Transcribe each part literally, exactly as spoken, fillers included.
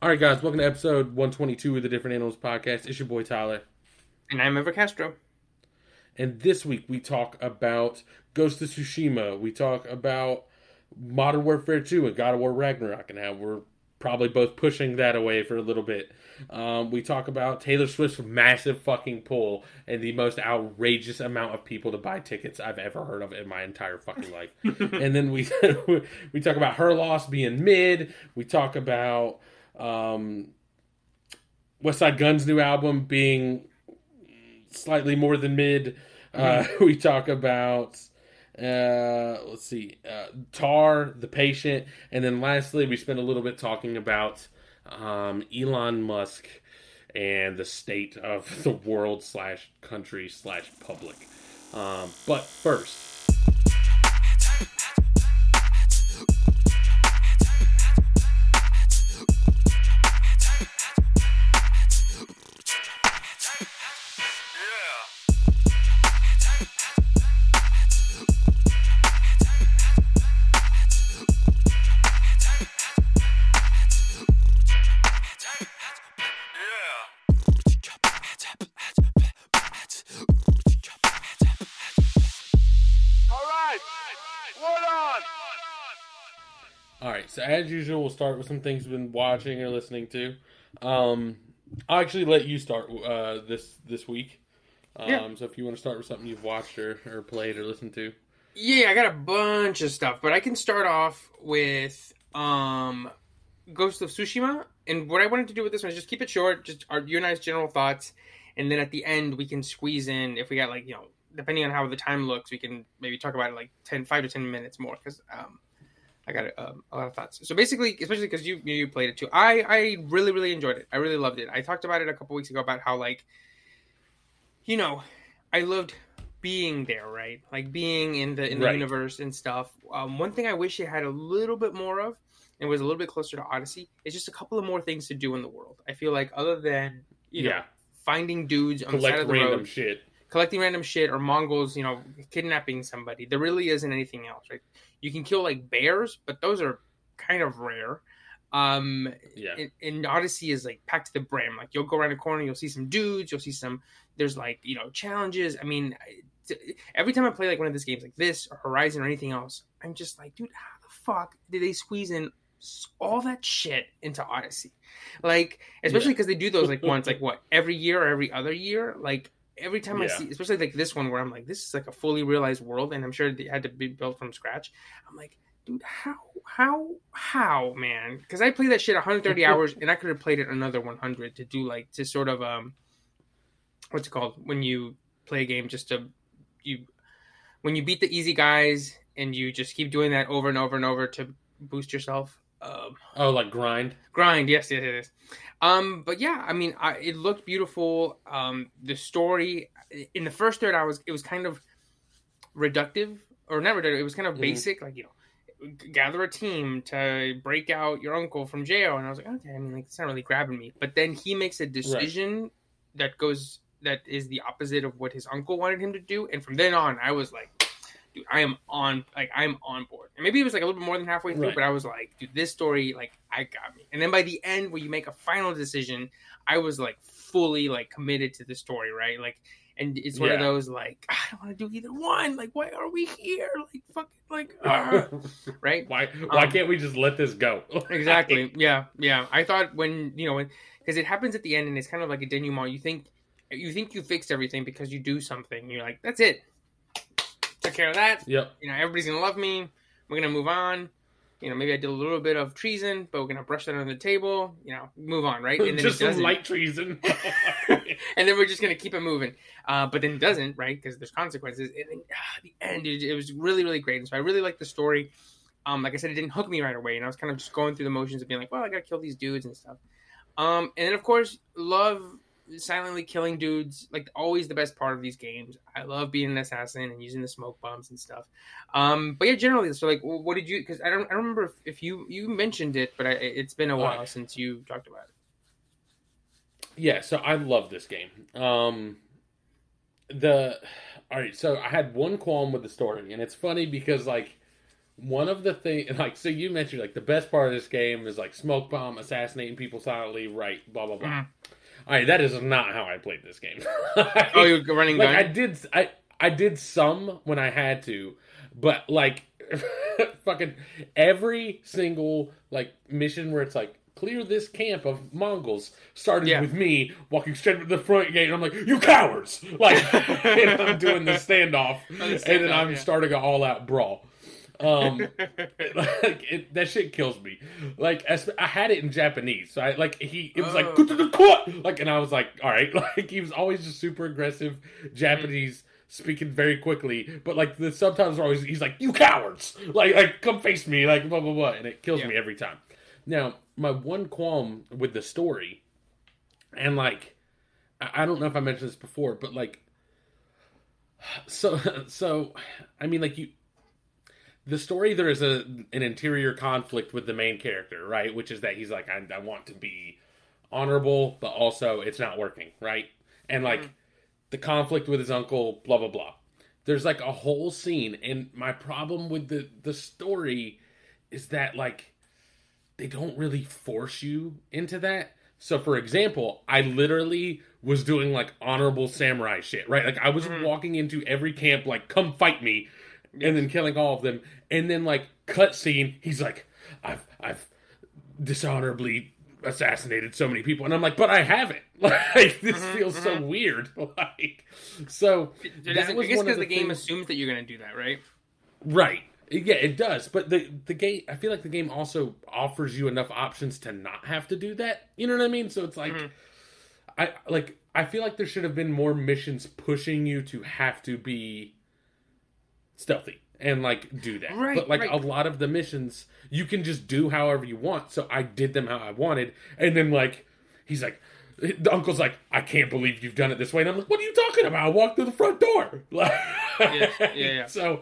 All right, guys, welcome to episode one twenty-two of the Different Animals Podcast. It's your boy, Tyler. And I'm Ever Castro. And this week, we talk about Ghost of Tsushima. We talk about Modern Warfare two and God of War Ragnarok and how we're probably both pushing that away for a little bit. Um, we talk about Taylor Swift's massive fucking pull and the most outrageous amount of people to buy tickets I've ever heard of in my entire fucking life. And then we we talk about Her Loss being mid. We talk about Um, Westside Gunn's new album being slightly more than mid. Uh, mm-hmm. We talk about, uh, let's see, uh, Tar, The Patient. And then lastly, we spent a little bit talking about um, Elon Musk and the state of the world slash country slash public. Um, but first, as usual, we'll start with some things we've been watching or listening to. Um, I'll actually let you start uh, this this week. Um, yeah. So if you want to start with something you've watched or, or played or listened to. Yeah, I got a bunch of stuff. But I can start off with um, Ghost of Tsushima. And what I wanted to do with this one is just keep it short. Just our, you and I's general thoughts. And then at the end, we can squeeze in, if we got like, you know, depending on how the time looks, we can maybe talk about it like ten, five to ten minutes more. Because Um, I got um, a lot of thoughts. So basically, especially because you you played it too, I, I really, really enjoyed it. I really loved it. I talked about it a couple weeks ago about how, like, you know, I loved being there, right? Like, being in the in the right. universe and stuff. Um, one thing I wish it had a little bit more of, and was a little bit closer to Odyssey, is just a couple of more things to do in the world. I feel like other than, you know, yeah. finding dudes on Collect the side of the random road. Shit. Collecting random shit or Mongols, you know, kidnapping somebody. There really isn't anything else, right? You can kill, like, bears, but those are kind of rare. Um, yeah. And, and Odyssey is, like, packed to the brim. Like, you'll go around a corner, you'll see some dudes, you'll see some, there's, like, you know, challenges. I mean, every time I play, like, one of these games, like this, or Horizon, or anything else, I'm just like, dude, how the fuck did they squeeze in all that shit into Odyssey? Like, especially because yeah. they do those, like, once, like, what, every year or every other year? Like, every time yeah. I see, especially like this one where I'm like, this is like a fully realized world, and I'm sure it had to be built from scratch. I'm like, dude, how, how, how, man? Because I played that shit one hundred thirty hours, and I could have played it another one hundred to do like, to sort of, um, what's it called? When you play a game, just to, you, when you beat the easy guys, and you just keep doing that over and over and over to boost yourself. Um, oh, like grind? Grind, yes, yes, yes. Um, but yeah, I mean, I, it looked beautiful. Um, the story in the first third, I was it was kind of reductive, or not reductive. It was kind of basic, mm-hmm. like you know, g- gather a team to break out your uncle from jail. And I was like, okay, I mean, like it's not really grabbing me. But then he makes a decision right. that goes that is the opposite of what his uncle wanted him to do. And from then on, I was like, dude, I am on, like I'm on board. And maybe it was like a little bit more than halfway through, right. but I was like, dude, this story, like, I got me. And then by the end, when you make a final decision, I was like fully like committed to the story, right? Like, and it's one yeah. of those like, I don't want to do either one. Like, why are we here? Like, fucking, like, uh, right? Why, why um, can't we just let this go? Exactly. Yeah, yeah. I thought when you know, when because it happens at the end, and it's kind of like a denouement. You think, you think you fixed everything because you do something. You're like, that's it. Took care of that. Yep. You know, everybody's gonna love me. We're gonna move on. You know, maybe I did a little bit of treason, but we're gonna brush that under the table. You know, move on, right? And then just some light treason. And then we're just gonna keep it moving. Uh, but then it doesn't, right? Because there's consequences. And then ah, the end, it, it was really, really great. And so I really liked the story. Um, like I said, it didn't hook me right away, and I was kind of just going through the motions of being like, well, I gotta kill these dudes and stuff. Um, and then of course, love. Silently killing dudes, like always the best part of these games. I love being an assassin and using the smoke bombs and stuff. Um, but yeah, generally, so like, what did you? Because I don't, I don't remember if, if you you mentioned it, but I, it's been a while uh, since you talked about it. Yeah, so I love this game. Um, the all right, so I had one qualm with the story, and it's funny because like One of the things, like, so you mentioned, like, the best part of this game is, like, smoke bomb, assassinating people silently, right, blah, blah, blah. Mm. All right, that is not how I played this game. Like, oh, you're running gun? Like, I did, I, I did some when I had to, but, like, fucking every single, like, mission where it's, like, clear this camp of Mongols started yeah. with me walking straight to the front gate, and I'm like, you cowards! Like, and I'm doing the standoff, oh, the standoff and then I'm yeah. starting an all-out brawl. um it, like it, that shit kills me. Like I, I had it in Japanese, so I like he it was oh. like "Kutu the court!" like, and I was like, all right, like he was always just super aggressive Japanese, speaking very quickly, but like the subtitles were always he's like, you cowards, like like come face me, like blah blah blah, and it kills yeah. me every time. Now my one qualm with the story, and like I, I don't know if I mentioned this before, but like so so I mean like you. The story, there is a an interior conflict with the main character, right? Which is that he's like, I, I want to be honorable, but also it's not working, right? And, like, mm-hmm. the conflict with his uncle, blah, blah, blah. There's, like, a whole scene, and my problem with the, the story is that, like, they don't really force you into that. So, for example, I literally was doing, like, honorable samurai shit, right? Like, I was mm-hmm. walking into every camp, like, come fight me. And then killing all of them, and then like cutscene, he's like, "I've I've dishonorably assassinated so many people," and I'm like, "But I haven't." Like this mm-hmm, feels mm-hmm. so weird. Like so, it that was I guess because the, the game things... assumes that you're going to do that, right? Right. Yeah, it does. But the the game, I feel like the game also offers you enough options to not have to do that. You know what I mean? So it's like, mm-hmm. I like I feel like there should have been more missions pushing you to have to be stealthy and like do that, right, but like right. a lot of the missions you can just do however you want. So I did them how I wanted, and then like he's like, the uncle's like, I can't believe you've done it this way, and I'm like, what are you talking about? I walked through the front door. Like, yeah, yeah, yeah. So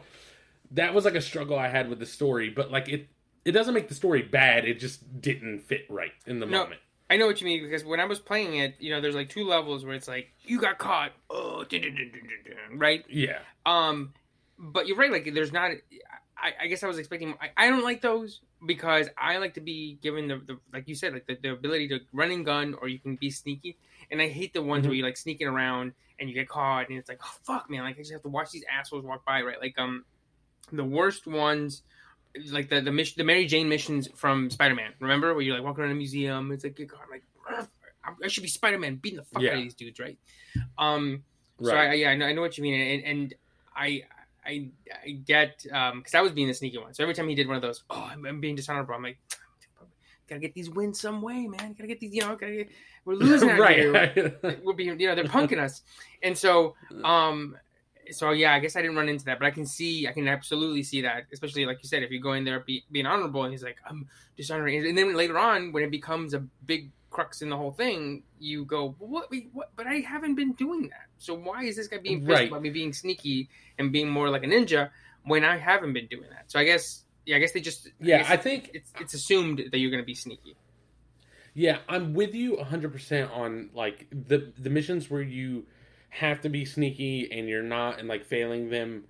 that was like a struggle I had with the story, but like it it doesn't make the story bad. It just didn't fit right in the no, moment. I know what you mean, because when I was playing it, you know, there's like two levels where it's like you got caught, oh, right, yeah, um. But you're right, like, there's not, I, I guess I was expecting, I, I don't like those, because I like to be given the, the like you said, like, the, the ability to run and gun, or you can be sneaky, and I hate the ones mm-hmm. where you're, like, sneaking around, and you get caught, and it's like, oh, fuck, man, like, I just have to watch these assholes walk by, right, like, um, the worst ones, like, the the, mission, the Mary Jane missions from Spider-Man, remember, where you're, like, walking around a museum, it's like, good God, I'm like, I should be Spider-Man, beating the fuck yeah. out of these dudes, right? Um, right. So, I, yeah, I know, I know what you mean, and, and I... I, I get, um, because I was being the sneaky one. So every time he did one of those, oh, I'm, I'm being dishonorable. I'm like, gotta get these wins some way, man. Gotta get these, you know, gotta get, we're losing out right. here. We're, we're being, you know, they're punking us. And so, um, so yeah, I guess I didn't run into that, but I can see, I can absolutely see that, especially like you said, if you go in there be, being honorable, and he's like, I'm dishonoring. And then later on, when it becomes a big crux in the whole thing, you go, well, what, wait, what? But I haven't been doing that. So why is this guy being pissed right. about me being sneaky and being more like a ninja when I haven't been doing that? So I guess, yeah, I guess they just, yeah, I, I think it's it's assumed that you're going to be sneaky. Yeah, I'm with you one hundred percent on like the the missions where you have to be sneaky and you're not, and like failing them,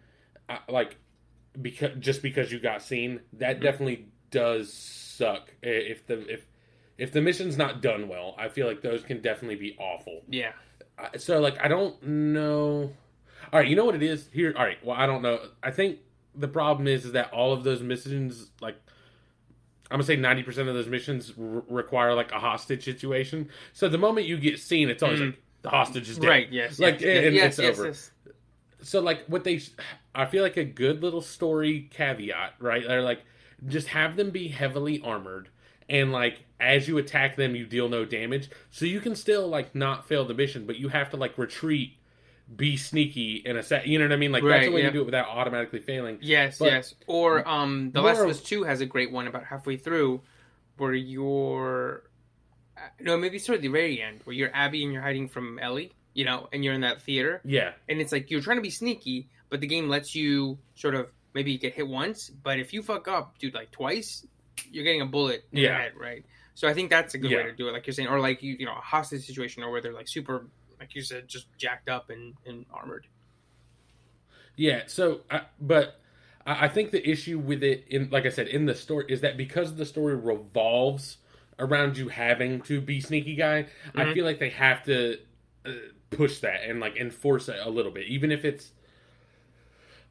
uh, like because just because you got seen, that mm-hmm. definitely does suck. If the if if the mission's not done well, I feel like those can definitely be awful. Yeah. So, like, I don't know... All right, you know what it is? Here, all right, well, I don't know. I think the problem is, is that all of those missions, like... I'm going to say ninety percent of those missions r- require, like, a hostage situation. So the moment you get seen, it's always mm. like, the hostage is dead. Right, yes. Like, yes, and yes, it's yes, over. Yes. So, like, what they... I feel like a good little story caveat, right? They're, like, just have them be heavily armored. And, like, as you attack them, you deal no damage. So you can still, like, not fail the mission, but you have to, like, retreat, be sneaky, and assess. You know what I mean? Like, right, that's the way yeah. you do it without automatically failing. Yes, but yes. Or, um, The Last of Us two has a great one about halfway through where you're... No, maybe sort of the very end, where you're Abby and you're hiding from Ellie, you know, and you're in that theater. Yeah. And it's like, you're trying to be sneaky, but the game lets you sort of maybe get hit once, but if you fuck up, dude, like, twice... you're getting a bullet in yeah. your head, right? So I think that's a good yeah. way to do it, like you're saying, or like, you you know, a hostage situation, or where they're like super, like you said, just jacked up and, and armored. Yeah, so, I, but I think the issue with it, in like I said, in the story, is that because the story revolves around you having to be sneaky guy, mm-hmm. I feel like they have to uh, push that and like enforce it a little bit. Even if it's,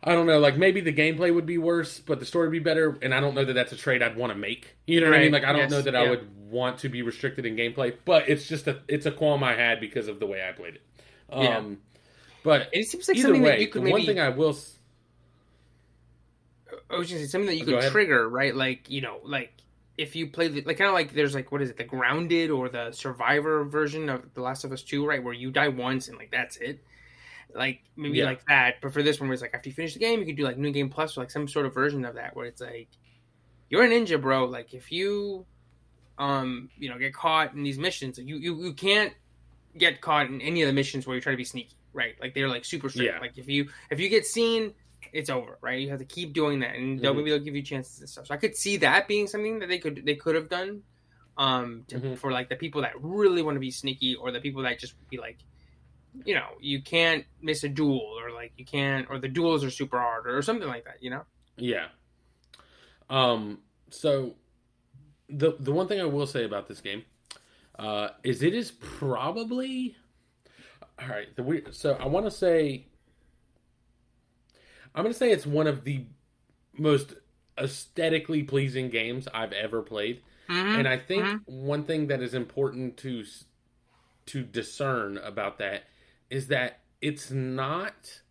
I don't know, like maybe the gameplay would be worse, but the story would be better, and I don't know that that's a trade I'd want to make. You know right. what I mean? Like I don't yes. know that yeah. I would want to be restricted in gameplay, but it's just a, it's a qualm I had because of the way I played it. Um, yeah. But it seems like either something way, that you could maybe... one thing I will... I was just saying, something that you could trigger, right? Like, you know, like if you play the, like, kind of like there's like, what is it? The Grounded or the Survivor version of The Last of Us two, right? Where you die once and like, that's it. Like maybe yeah. like that. But for this one where it's like, after you finish the game, you could do like New Game Plus or like some sort of version of that where it's like, you're a ninja, bro. Like if you, um, you know, get caught in these missions, you, you, you can't get caught in any of the missions where you try to be sneaky, right? Like they're like super strict. Yeah. Like if you, if you get seen, it's over, right? You have to keep doing that, and they'll, mm-hmm. maybe they'll give you chances and stuff. So I could see that being something that they could they could have done um, to, mm-hmm. for like the people that really want to be sneaky, or the people that just be like, you know, you can't miss a duel, or like you can't, or the duels are super hard, or something like that, you know? Yeah. Um. So the the one thing I will say about this game uh, is it is probably all right. The weird. So I want to say. I'm going to say it's one of the most aesthetically pleasing games I've ever played. Mm-hmm. And I think mm-hmm. one thing that is important to to discern about that is that it's not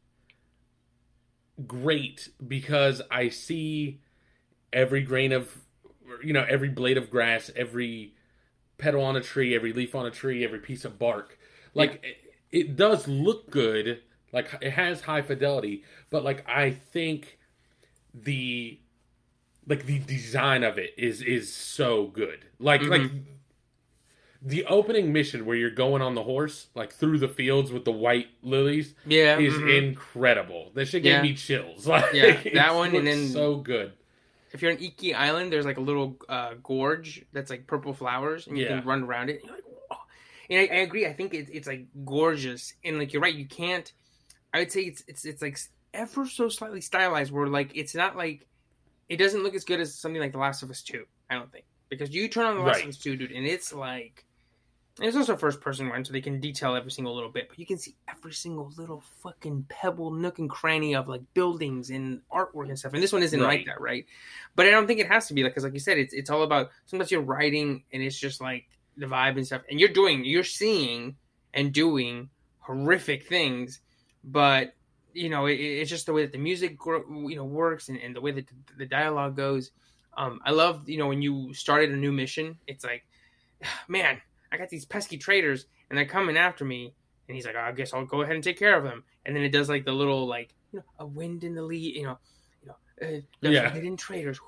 great because I see every grain of, you know, every blade of grass, every petal on a tree, every leaf on a tree, every piece of bark. Like, yeah. it, it does look good. Like, it has high fidelity, but, like, I think the, like, the design of it is, is so good. Like, mm-hmm. like, the opening mission where you're going on the horse, like, through the fields with the white lilies yeah, is mm-hmm. incredible. That shit yeah. gave me chills. Like, yeah, that one, and then... so good. If you're on Iki Island, there's, like, a little uh, gorge that's, like, purple flowers, and you yeah. can run around it. And, you're like, whoa. And I, I agree. I think it, it's, like, gorgeous. And, like, you're right. You can't... I would say it's it's it's like ever so slightly stylized, where like it's not like it doesn't look as good as something like The Last of Us two. I don't think, because you turn on The Last right. of Us two, dude, and it's like, and it's also a first person one, so they can detail every single little bit, but you can see every single little fucking pebble, nook, and cranny of like buildings and artwork and stuff. And this one isn't right. like that, right? But I don't think it has to be, like, because like you said, it's it's all about sometimes you're writing and it's just like the vibe and stuff, and you're doing, you're seeing and doing horrific things. But, you know, it, it's just the way that the music, you know, works, and, and the way that the dialogue goes. Um, I love, you know, when you started a new mission, it's like, man, I got these pesky traders and they're coming after me. And he's like, I guess I'll go ahead and take care of them. And then it does like the little, like, you know, a wind in the lead, you know, you know, uh, yeah. hidden traders.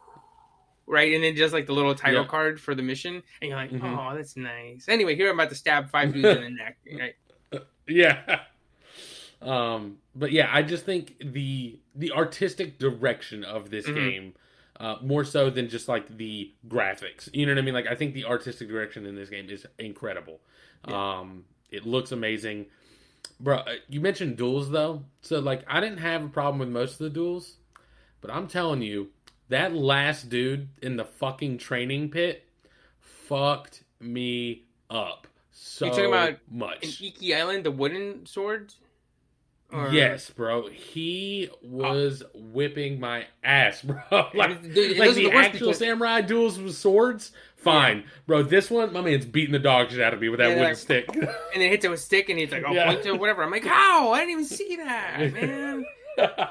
Right. And then just like the little title yeah. card for the mission. And you're like, mm-hmm. oh, that's nice. Anyway, here I'm about to stab five dudes in the neck. Right? Yeah. Um, but yeah, I just think the the artistic direction of this mm-hmm. game, uh, more so than just like the graphics. You know what I mean? Like, I think the artistic direction in this game is incredible. Yeah. Um, it looks amazing, bro. You mentioned duels though, so like I didn't have a problem with most of the duels, but I'm telling you, that last dude in the fucking training pit fucked me up so much. You're talking about in Iki Island, the wooden swords? Or... Yes, bro. He was oh. whipping my ass, bro. Like, Dude, like the, the actual because... samurai duels with swords, fine. Yeah. Bro, this one, my man's beating the dog shit out of me with that wooden like, stick. And then hits it with a stick, and he's like, oh, yeah. point to whatever. I'm like, how? I didn't even see that, man. yeah.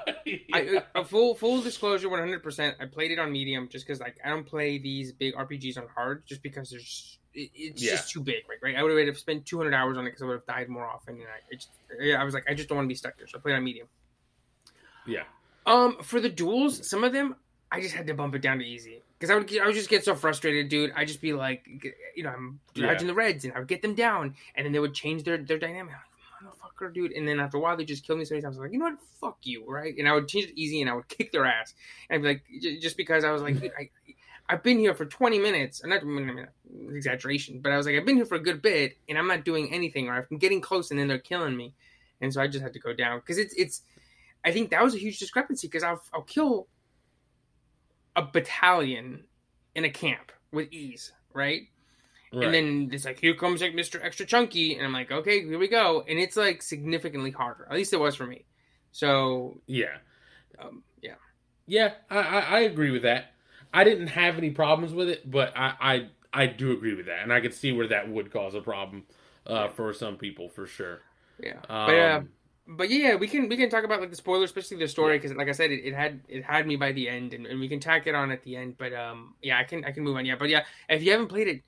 I, a full full disclosure, one hundred percent, I played it on medium just because, like, I don't play these big R P Gs on hard just because there's... It's yeah. just too big, right? right? I would have spent two hundred hours on it because I would have died more often. And I, it just, I was like, I just don't want to be stuck there, so I played on medium. Yeah. Um, for the duels, some of them I just had to bump it down to easy because I would I would just get so frustrated, dude. I'd just be like, you know, I'm dodging yeah. the Reds, and I would get them down, and then they would change their their dynamic. I'm like, motherfucker, dude. And then after a while, they just killed me so many times. I was like, you know what? Fuck you, right? And I would change it easy, and I would kick their ass, and I'd be like, just because I was like, dude, I. I've been here for twenty minutes. I'm not I mean, exaggeration, but I was like, I've been here for a good bit, and I'm not doing anything, or I'm getting close, and then they're killing me, and so I just had to go down because it's it's. I think that was a huge discrepancy because I'll I'll kill a battalion in a camp with ease, right? Right. And then it's like, here comes like Mister Extra Chunky, and I'm like, okay, here we go. And it's like significantly harder. At least it was for me. So yeah, um, yeah, yeah. I, I, I agree with that. I didn't have any problems with it, but I, I I do agree with that, and I could see where that would cause a problem uh, for some people for sure. Yeah, um, but uh, but yeah, we can we can talk about like the spoilers, especially the story, because yeah. like I said, it, it had it had me by the end, and, and we can tack it on at the end. But um, yeah, I can I can move on. Yeah, but yeah, if you haven't played it.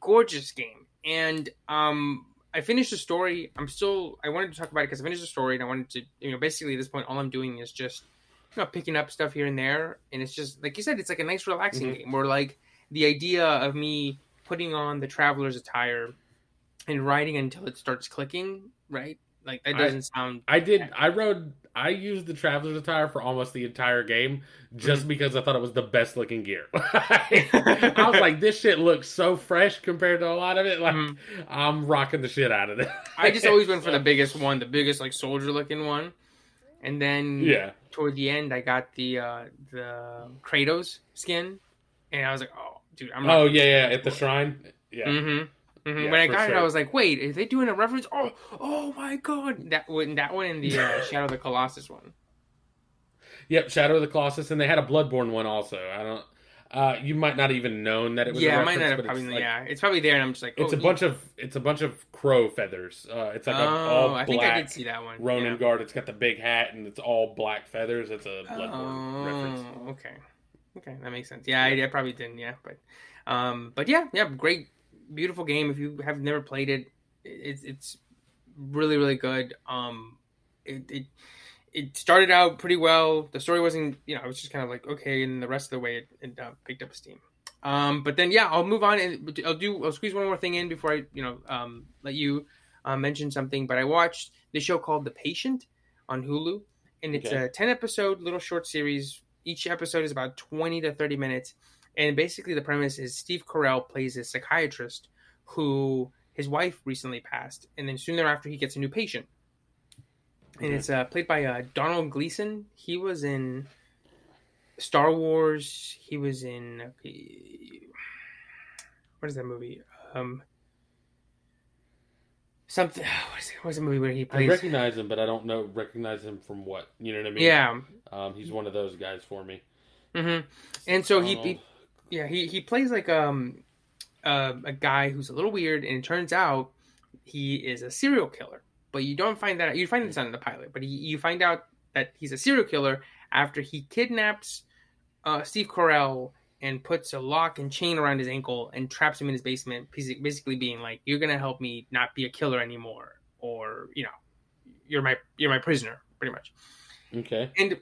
Gorgeous game, and um I finished the story. I'm still I wanted to talk about it because I finished the story, and I wanted to, you know, basically at this point all I'm doing is just, you know, picking up stuff here and there, and it's just like you said, it's like a nice relaxing mm-hmm. game where like the idea of me putting on the traveler's attire and riding until it starts clicking, right? Like that doesn't I, sound I did bad. I rode I used the traveler's attire for almost the entire game just mm-hmm. because I thought it was the best looking gear. I was like, this shit looks so fresh compared to a lot of it. Like mm-hmm. I'm rocking the shit out of it. I just always went for the biggest one, the biggest like soldier looking one. And then yeah. toward the end I got the uh, the Kratos skin, and I was like, oh dude, I'm not Oh yeah, yeah, at the shrine. Yeah. Mm-hmm. Mm-hmm. Yeah, when I got sure. it, I was like, "Wait, are they doing a reference?" Oh, oh my god! That one, that one, and the uh, Shadow of the Colossus one. Yep, Shadow of the Colossus, and they had a Bloodborne one also. I don't. Uh, you might not even known that it was. Yeah, a reference, I might not have. Probably, it's like, yeah, it's probably there, and I'm just like, oh, it's a yeah. bunch of it's a bunch of crow feathers. Uh, it's like oh, a all black. I think I did see that one. Ronin yeah. guard. It's got the big hat, and it's all black feathers. It's a Bloodborne oh, reference. Okay, okay, that makes sense. Yeah, yeah. I, I probably didn't. Yeah, but, um, but yeah, yeah, great. Beautiful game. If you have never played it, it's it's really really good. Um, it, it it started out pretty well. The story wasn't, you know, I was just kind of like okay, and the rest of the way it, it uh, picked up steam. Um, but then yeah, I'll move on and I'll do I'll squeeze one more thing in before I you know um let you uh, mention something. But I watched this show called The Patient on Hulu, and it's okay. a ten episode little short series. Each episode is about twenty to thirty minutes. And basically the premise is Steve Carell plays a psychiatrist who his wife recently passed. And then soon thereafter, he gets a new patient. And okay. it's uh, played by uh, Donald Gleason. He was in Star Wars. He was in... What is that movie? Um, something... What is, what is the movie where he plays... I recognize him, but I don't know recognize him from what. You know what I mean? Yeah. Um, he's one of those guys for me. Mm-hmm. And so Donald. he... he Yeah, he, he plays like um uh, a guy who's a little weird, and it turns out he is a serial killer. But you don't find that out. You find this out in the pilot, but he, you find out that he's a serial killer after he kidnaps uh, Steve Carell and puts a lock and chain around his ankle and traps him in his basement, basically being like, "You're gonna help me not be a killer anymore, or you know, you're my you're my prisoner, pretty much." Okay. And.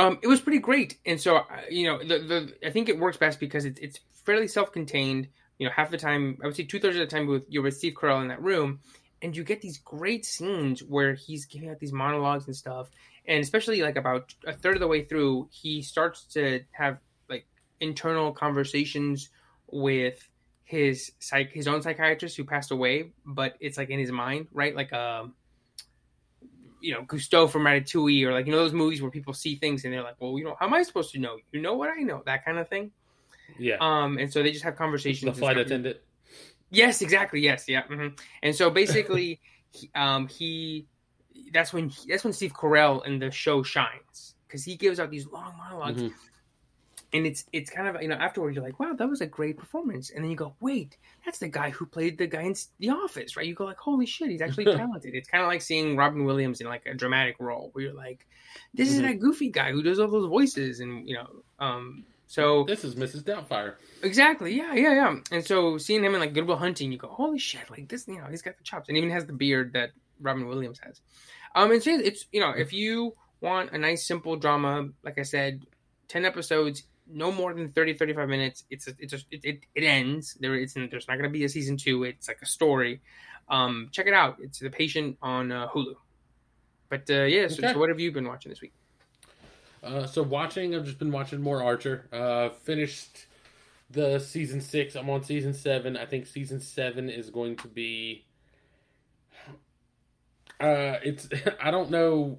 Um, it was pretty great, and so you know, the, the I think it works best because it's it's fairly self-contained. You know, half the time, I would say two thirds of the time, with you're with Steve Carell in that room, and you get these great scenes where he's giving out these monologues and stuff, and especially like about a third of the way through, he starts to have like internal conversations with his psych his own psychiatrist who passed away, but it's like in his mind, right? Like um. you know, Cousteau from Ratatouille, or like, you know, those movies where people see things and they're like, well, you know, how am I supposed to know? You know what I know? That kind of thing. Yeah. Um, and so they just have conversations. The flight attendant. Yes, exactly. Yes. Yeah. Mm-hmm. And so basically he, um, he, that's when, he, that's when Steve Carell in the show shines, because he gives out these long monologues mm-hmm. and it's, it's kind of, you know, afterward you're like, wow, that was a great performance. And then you go, wait, that's the guy who played the guy in The Office, right? You go like, holy shit, he's actually talented. It's kind of like seeing Robin Williams in like a dramatic role where you're like, this mm-hmm. is that goofy guy who does all those voices. And, you know, um, so. This is Missus Doubtfire. Exactly. Yeah, yeah, yeah. And so seeing him in like Good Will Hunting, you go, holy shit, like this, you know, he's got the chops, and even has the beard that Robin Williams has. Um, and so it's, you know, if you want a nice, simple drama, like I said, ten episodes, no more than thirty, thirty-five minutes. It's a, it's a, it, it it ends. There it's there's not going to be a season two. It's like a story. Um, check it out. It's The Patient on uh, Hulu. But uh, yeah, so, okay. so what have you been watching this week? Uh, so watching, I've just been watching more Archer. Uh, finished the season six. I'm on season seven. I think season seven is going to be. Uh, it's I don't know.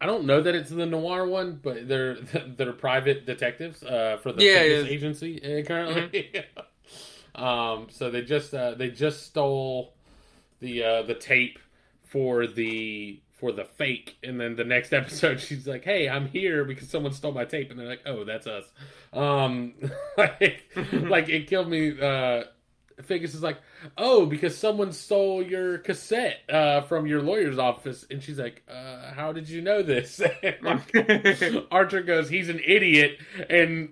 I don't know that it's the noir one, but they're they're private detectives uh, for the yeah, police agency currently. Mm-hmm. um, so they just uh, they just stole the uh, the tape for the for the fake, and then the next episode she's like, "Hey, I'm here because someone stole my tape," and they're like, "Oh, that's us." Um, like, like it killed me. Uh, Figgis is like, "Oh, because someone stole your cassette uh, from your lawyer's office." And she's like, uh, how did you know this? Archer goes, "He's an idiot." And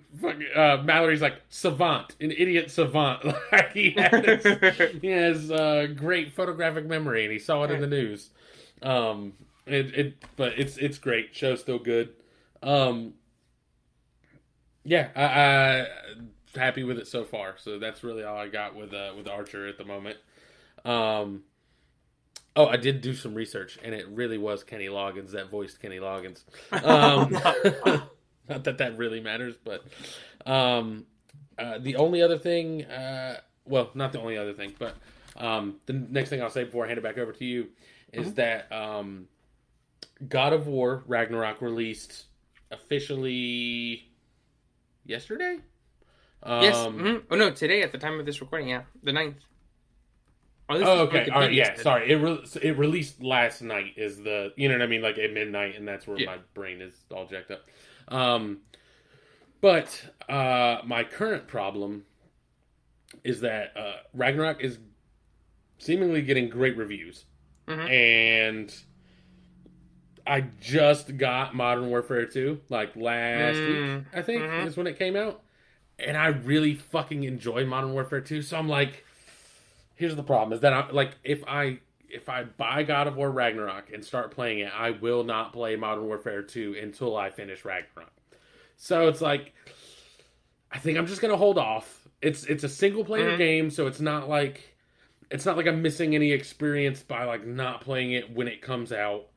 uh, Mallory's like, "Savant, an idiot savant." Like he has, he has uh, great photographic memory, and he saw it in the news. Um, it, it, but it's it's great. Show's still good. Um, yeah, I... I happy with it so far, so that's really all I got with uh with Archer at the moment. Um oh, I did do some research, and it really was Kenny Loggins that voiced Kenny Loggins. Um not that that really matters, but um uh the only other thing uh well not the only other thing but um the next thing I'll say before I hand it back over to you is mm-hmm. that um God of War Ragnarok released officially yesterday. Um, yes. Mm-hmm. Oh, no, today at the time of this recording, yeah. The ninth. Oh, oh okay. All right, yeah, today. Sorry. It re- it released last night is the, you know what I mean, like at midnight, and that's where yeah. my brain is all jacked up. Um, but uh, my current problem is that uh, Ragnarok is seemingly getting great reviews. Mm-hmm. And I just got Modern Warfare two, like last mm-hmm. week, I think, mm-hmm. is when it came out. And I really fucking enjoy Modern Warfare two, so I'm like, here's the problem: is that I like if I if I buy God of War Ragnarok and start playing it, I will not play Modern Warfare two until I finish Ragnarok. So it's like, I think I'm just gonna hold off. It's it's a single player mm-hmm. game, so it's not like it's not like I'm missing any experience by like not playing it when it comes out.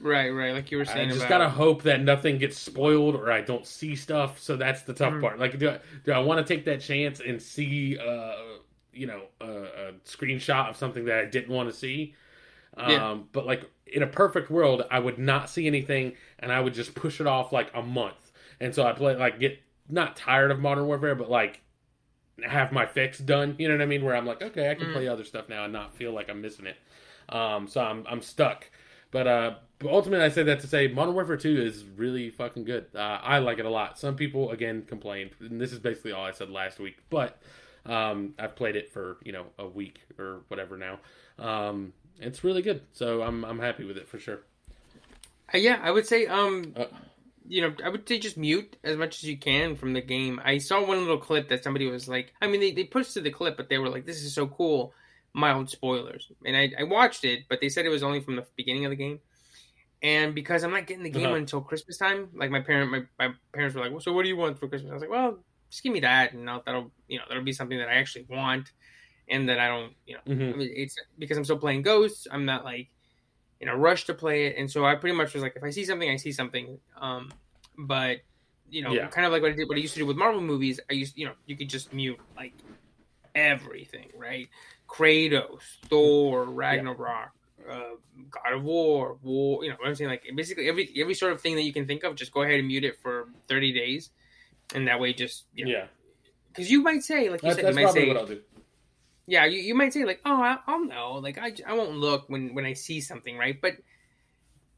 Right, right, like you were saying. I just about... gotta hope that nothing gets spoiled or I don't see stuff. So that's the tough mm. part. Like, do I, do I want to take that chance and see, uh, you know, a, a screenshot of something that I didn't want to see? Um, yeah. But like in a perfect world, I would not see anything, and I would just push it off like a month. And so I play like get not tired of Modern Warfare, but like have my fix done. You know what I mean? Where I'm like, okay, I can mm. play other stuff now and not feel like I'm missing it. Um, so I'm I'm stuck. But uh, but ultimately, I say that to say Modern Warfare two is really fucking good. Uh, I like it a lot. Some people, again, complained. And this is basically all I said last week. But um, I've played it for, you know, a week or whatever now. Um, it's really good. So I'm I'm happy with it for sure. Uh, yeah, I would say, um, uh, you know, I would say just mute as much as you can from the game. I saw one little clip that somebody was like, I mean, they, they posted the clip, but they were like, this is so cool. Mild spoilers, and I, I watched it, but they said it was only from the beginning of the game, and because I'm not getting the game uh-huh. until Christmas time, like my parent, my, my parents were like, "Well, so what do you want for Christmas?" I was like, "Well, just give me that, and I'll, that'll, you know, that'll be something that I actually want, and that I don't, you know, mm-hmm. I mean, it's because I'm still playing Ghosts, I'm not like in a rush to play it, and so I pretty much was like, if I see something, I see something, um, but you know, yeah. kind of like what I did, what I used to do with Marvel movies, I used, you know, you could just mute like everything, right? Kratos, Thor, Ragnarok, yeah. uh, God of War, War, you know what I'm saying? Like basically every every sort of thing that you can think of, just go ahead and mute it for thirty days, and that way just you know, yeah. Because you might say, like you that's, said, that's you might say, what I'll do. yeah, you, you might say like, oh, I, I'll know, like I, I won't look when, when I see something, right? But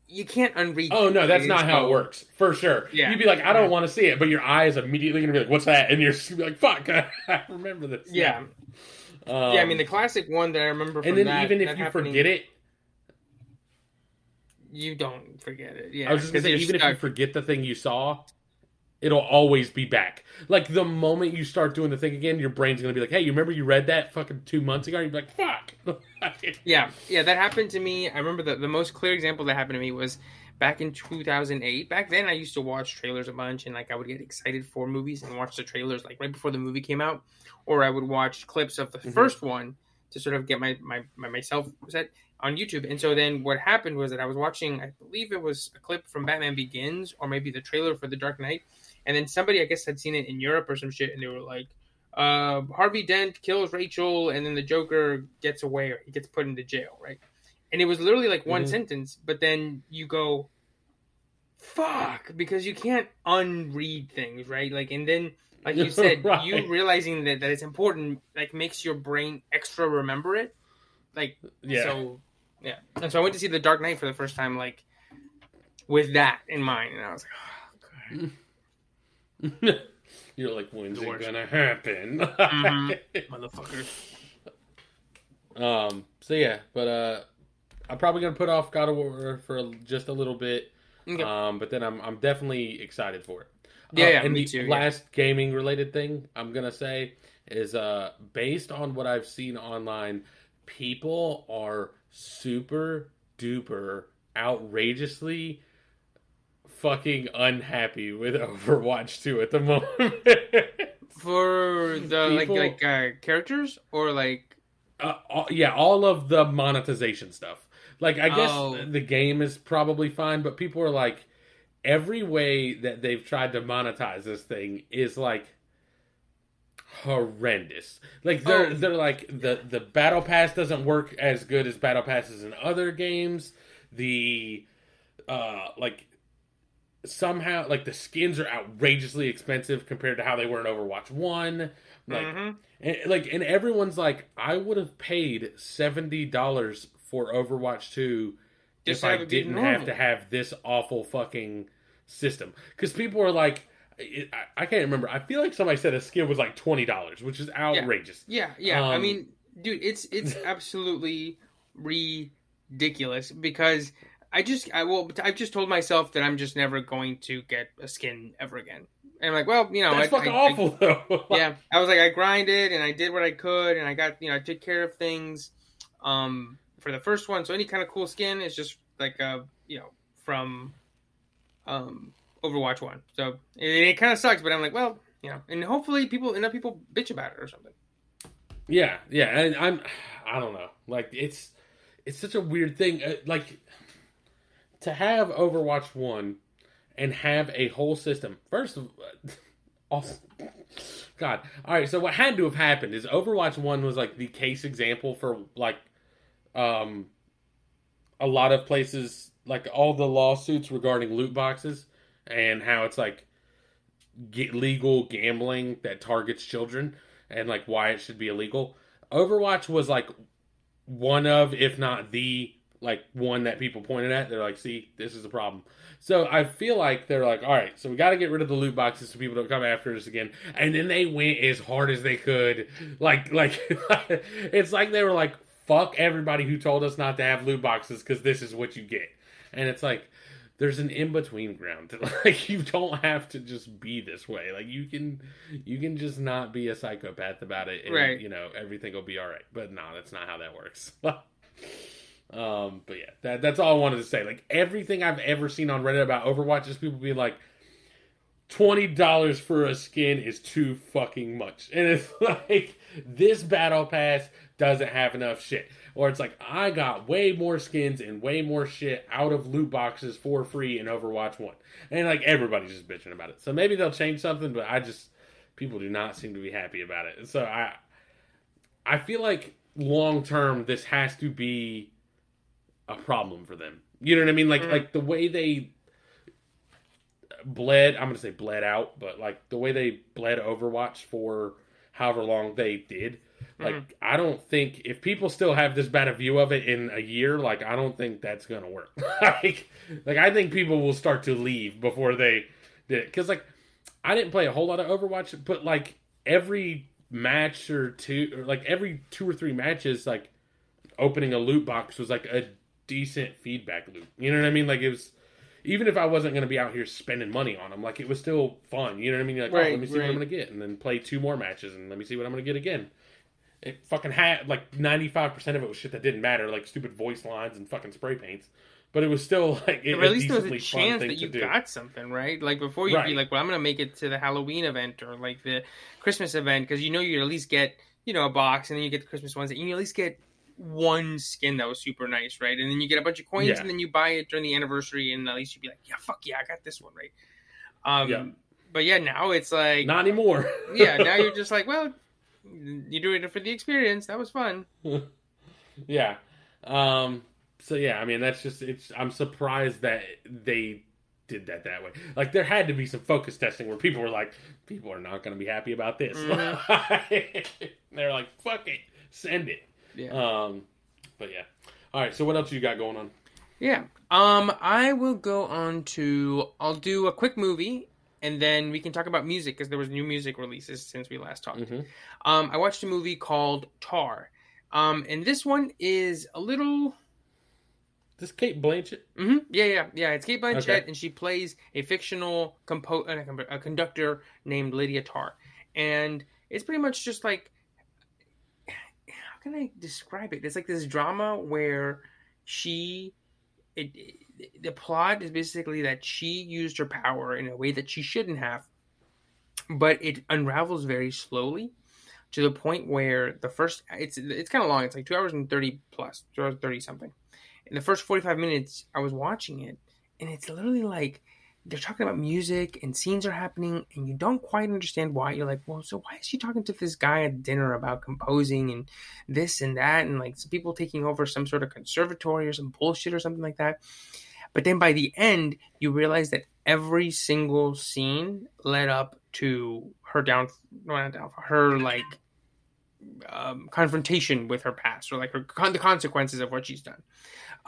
you can't unread. Oh no, that's not how it works for sure. Yeah. You'd be like, I don't yeah. want to see it, but your eye is immediately gonna be like, what's that? And you're gonna be like, fuck, I remember this. Yeah. yeah. Um, yeah, I mean, the classic one that I remember from that. And then that, even if you forget it. You don't forget it, yeah. I was just going to say, even stuck. if you forget the thing you saw, it'll always be back. Like, the moment you start doing the thing again, your brain's going to be like, hey, you remember you read that fucking two months ago? And you're like, fuck. yeah, yeah, that happened to me. I remember the, the most clear example that happened to me was back in two thousand eight. Back then, I used to watch trailers a bunch, and, like, I would get excited for movies and watch the trailers, like, right before the movie came out. Or I would watch clips of the mm-hmm. first one to sort of get my, my, my myself set on YouTube. And so then what happened was that I was watching, I believe it was a clip from Batman Begins or maybe the trailer for The Dark Knight. And then somebody, I guess, had seen it in Europe or some shit. And they were like, uh, Harvey Dent kills Rachel. And then the Joker gets away or he gets put into jail, right? And it was literally like one mm-hmm. sentence. But then you go, fuck, because you can't unread things, right? Like, and then, like you said, right. you realizing that, that it's important, like, makes your brain extra remember it. Like, yeah. so, yeah. And so I went to see The Dark Knight for the first time, like, with that in mind. And I was like, oh, God. You're like, when's it gonna happen? mm-hmm. Motherfucker. Um, so, yeah. But uh, I'm probably gonna put off God of War for just a little bit. Okay. Um, but then I'm I'm definitely excited for it. Yeah, uh, yeah and me the too, last yeah. gaming-related thing I'm gonna say is uh, based on what I've seen online, people are super duper outrageously fucking unhappy with Overwatch two at the moment. For the people, like like uh, characters or like uh, all, yeah, all of the monetization stuff. Like, I guess oh. the game is probably fine, but people are like, every way that they've tried to monetize this thing is like horrendous. Like they're oh. they're like the, the battle pass doesn't work as good as battle passes in other games. The uh like somehow like the skins are outrageously expensive compared to how they were in Overwatch one. Like mm-hmm. and, like and everyone's like, I would have paid seventy dollars for Overwatch two just if I didn't have to have this awful fucking system. Because people are like, I, I can't remember. I feel like somebody said a skin was like twenty dollars, which is outrageous. Yeah, yeah. yeah. Um, I mean, dude, it's it's absolutely ridiculous because I just, I well, I've just told myself that I'm just never going to get a skin ever again. And I'm like, well, you know. That's I, fucking I, awful, I, though. yeah. I was like, I grinded and I did what I could and I got, you know, I took care of things. Um... For the first one, so any kind of cool skin is just like a you know from um, Overwatch one. So it, it kind of sucks, but I'm like, well, you know, and hopefully people enough people bitch about it or something. Yeah, yeah, and I'm I don't know, like it's it's such a weird thing, uh, like to have Overwatch one and have a whole system. First of all, God, all right. So what had to have happened is Overwatch one was like the case example for like. Um, a lot of places, like all the lawsuits regarding loot boxes and how it's like get legal gambling that targets children and like why it should be illegal. Overwatch was like one of, if not the, like one that people pointed at. They're like, see, this is a problem. So I feel like they're like, all right, so we got to get rid of the loot boxes so people don't come after us again. And then they went as hard as they could. Like, like, it's like they were like, fuck everybody who told us not to have loot boxes because this is what you get. And it's like, there's an in-between ground. Like, you don't have to just be this way. Like, you can you can just not be a psychopath about it. And, right. you know, everything will be all right. But no, that's not how that works. um, But yeah, that, that's all I wanted to say. Like, everything I've ever seen on Reddit about Overwatch is people being like, twenty dollars for a skin is too fucking much. And it's like, this battle pass doesn't have enough shit. Or it's like, I got way more skins and way more shit out of loot boxes for free in Overwatch one. And like, everybody's just bitching about it. So maybe they'll change something, but I just, people do not seem to be happy about it. So I, I feel like long term, this has to be a problem for them. You know what I mean? Like, mm-hmm. like the way they bled, I'm going to say bled out, but like the way they bled Overwatch for however long they did. Like, mm-hmm. I don't think, if people still have this bad a view of it in a year, like, I don't think that's going to work. like, like, I think people will start to leave before they did it. Because, like, I didn't play a whole lot of Overwatch, but, like, every match or two, or, like, every two or three matches, like, opening a loot box was, like, a decent feedback loop. You know what I mean? Like, it was, even if I wasn't going to be out here spending money on them, like, it was still fun. You know what I mean? Like, right, oh, let me see right. what I'm going to get. And then play two more matches, and let me see what I'm going to get again. It fucking had, like, ninety-five percent of it was shit that didn't matter, like stupid voice lines and fucking spray paints. But it was still, like, it, or at least there was a chance that you got something, right? Like, before you'd right. be like, well, I'm going to make it to the Halloween event or, like, the Christmas event, because you know you'd at least get, you know, a box, and then you get the Christmas ones, and you at least get one skin that was super nice, right? And then you get a bunch of coins, yeah. and then you buy it during the anniversary, and at least you'd be like, yeah, fuck yeah, I got this one, right? Um, yeah. But, yeah, now it's like... Not anymore. yeah, now you're just like, well... You're doing it for the experience. That was fun. yeah. Um, so, yeah, I mean, that's just, it's, I'm surprised that they did that that way. Like, there had to be some focus testing where people were like, people are not going to be happy about this. Mm-hmm. They're like, fuck it. Send it. Yeah. Um, but yeah. All right. So what else you got going on? Yeah. Um, I will go on to, I'll do a quick movie and then we can talk about music because there was new music releases since we last talked. Mm-hmm. Um, I watched a movie called Tar. Um, and this one is a little... This Kate Blanchett? Mm-hmm. Yeah, yeah, yeah. It's Kate Blanchett, okay. And she plays a fictional compo- a conductor named Lydia Tar. And it's pretty much just like... How can I describe it? It's like this drama where she... It, it, the plot is basically that she used her power in a way that she shouldn't have. But it unravels very slowly to the point where the first... It's, it's kind of long. It's like two hours and thirty plus. two hours and thirty something. In the first forty-five minutes, I was watching it, and it's literally like they're talking about music and scenes are happening, and you don't quite understand why. You're like, well, so why is she talking to this guy at dinner about composing and this and that, and like some people taking over some sort of conservatory or some bullshit or something like that? But then by the end, you realize that every single scene led up to her down, no, not down, her like um, confrontation with her past, or like her con- the consequences of what she's done.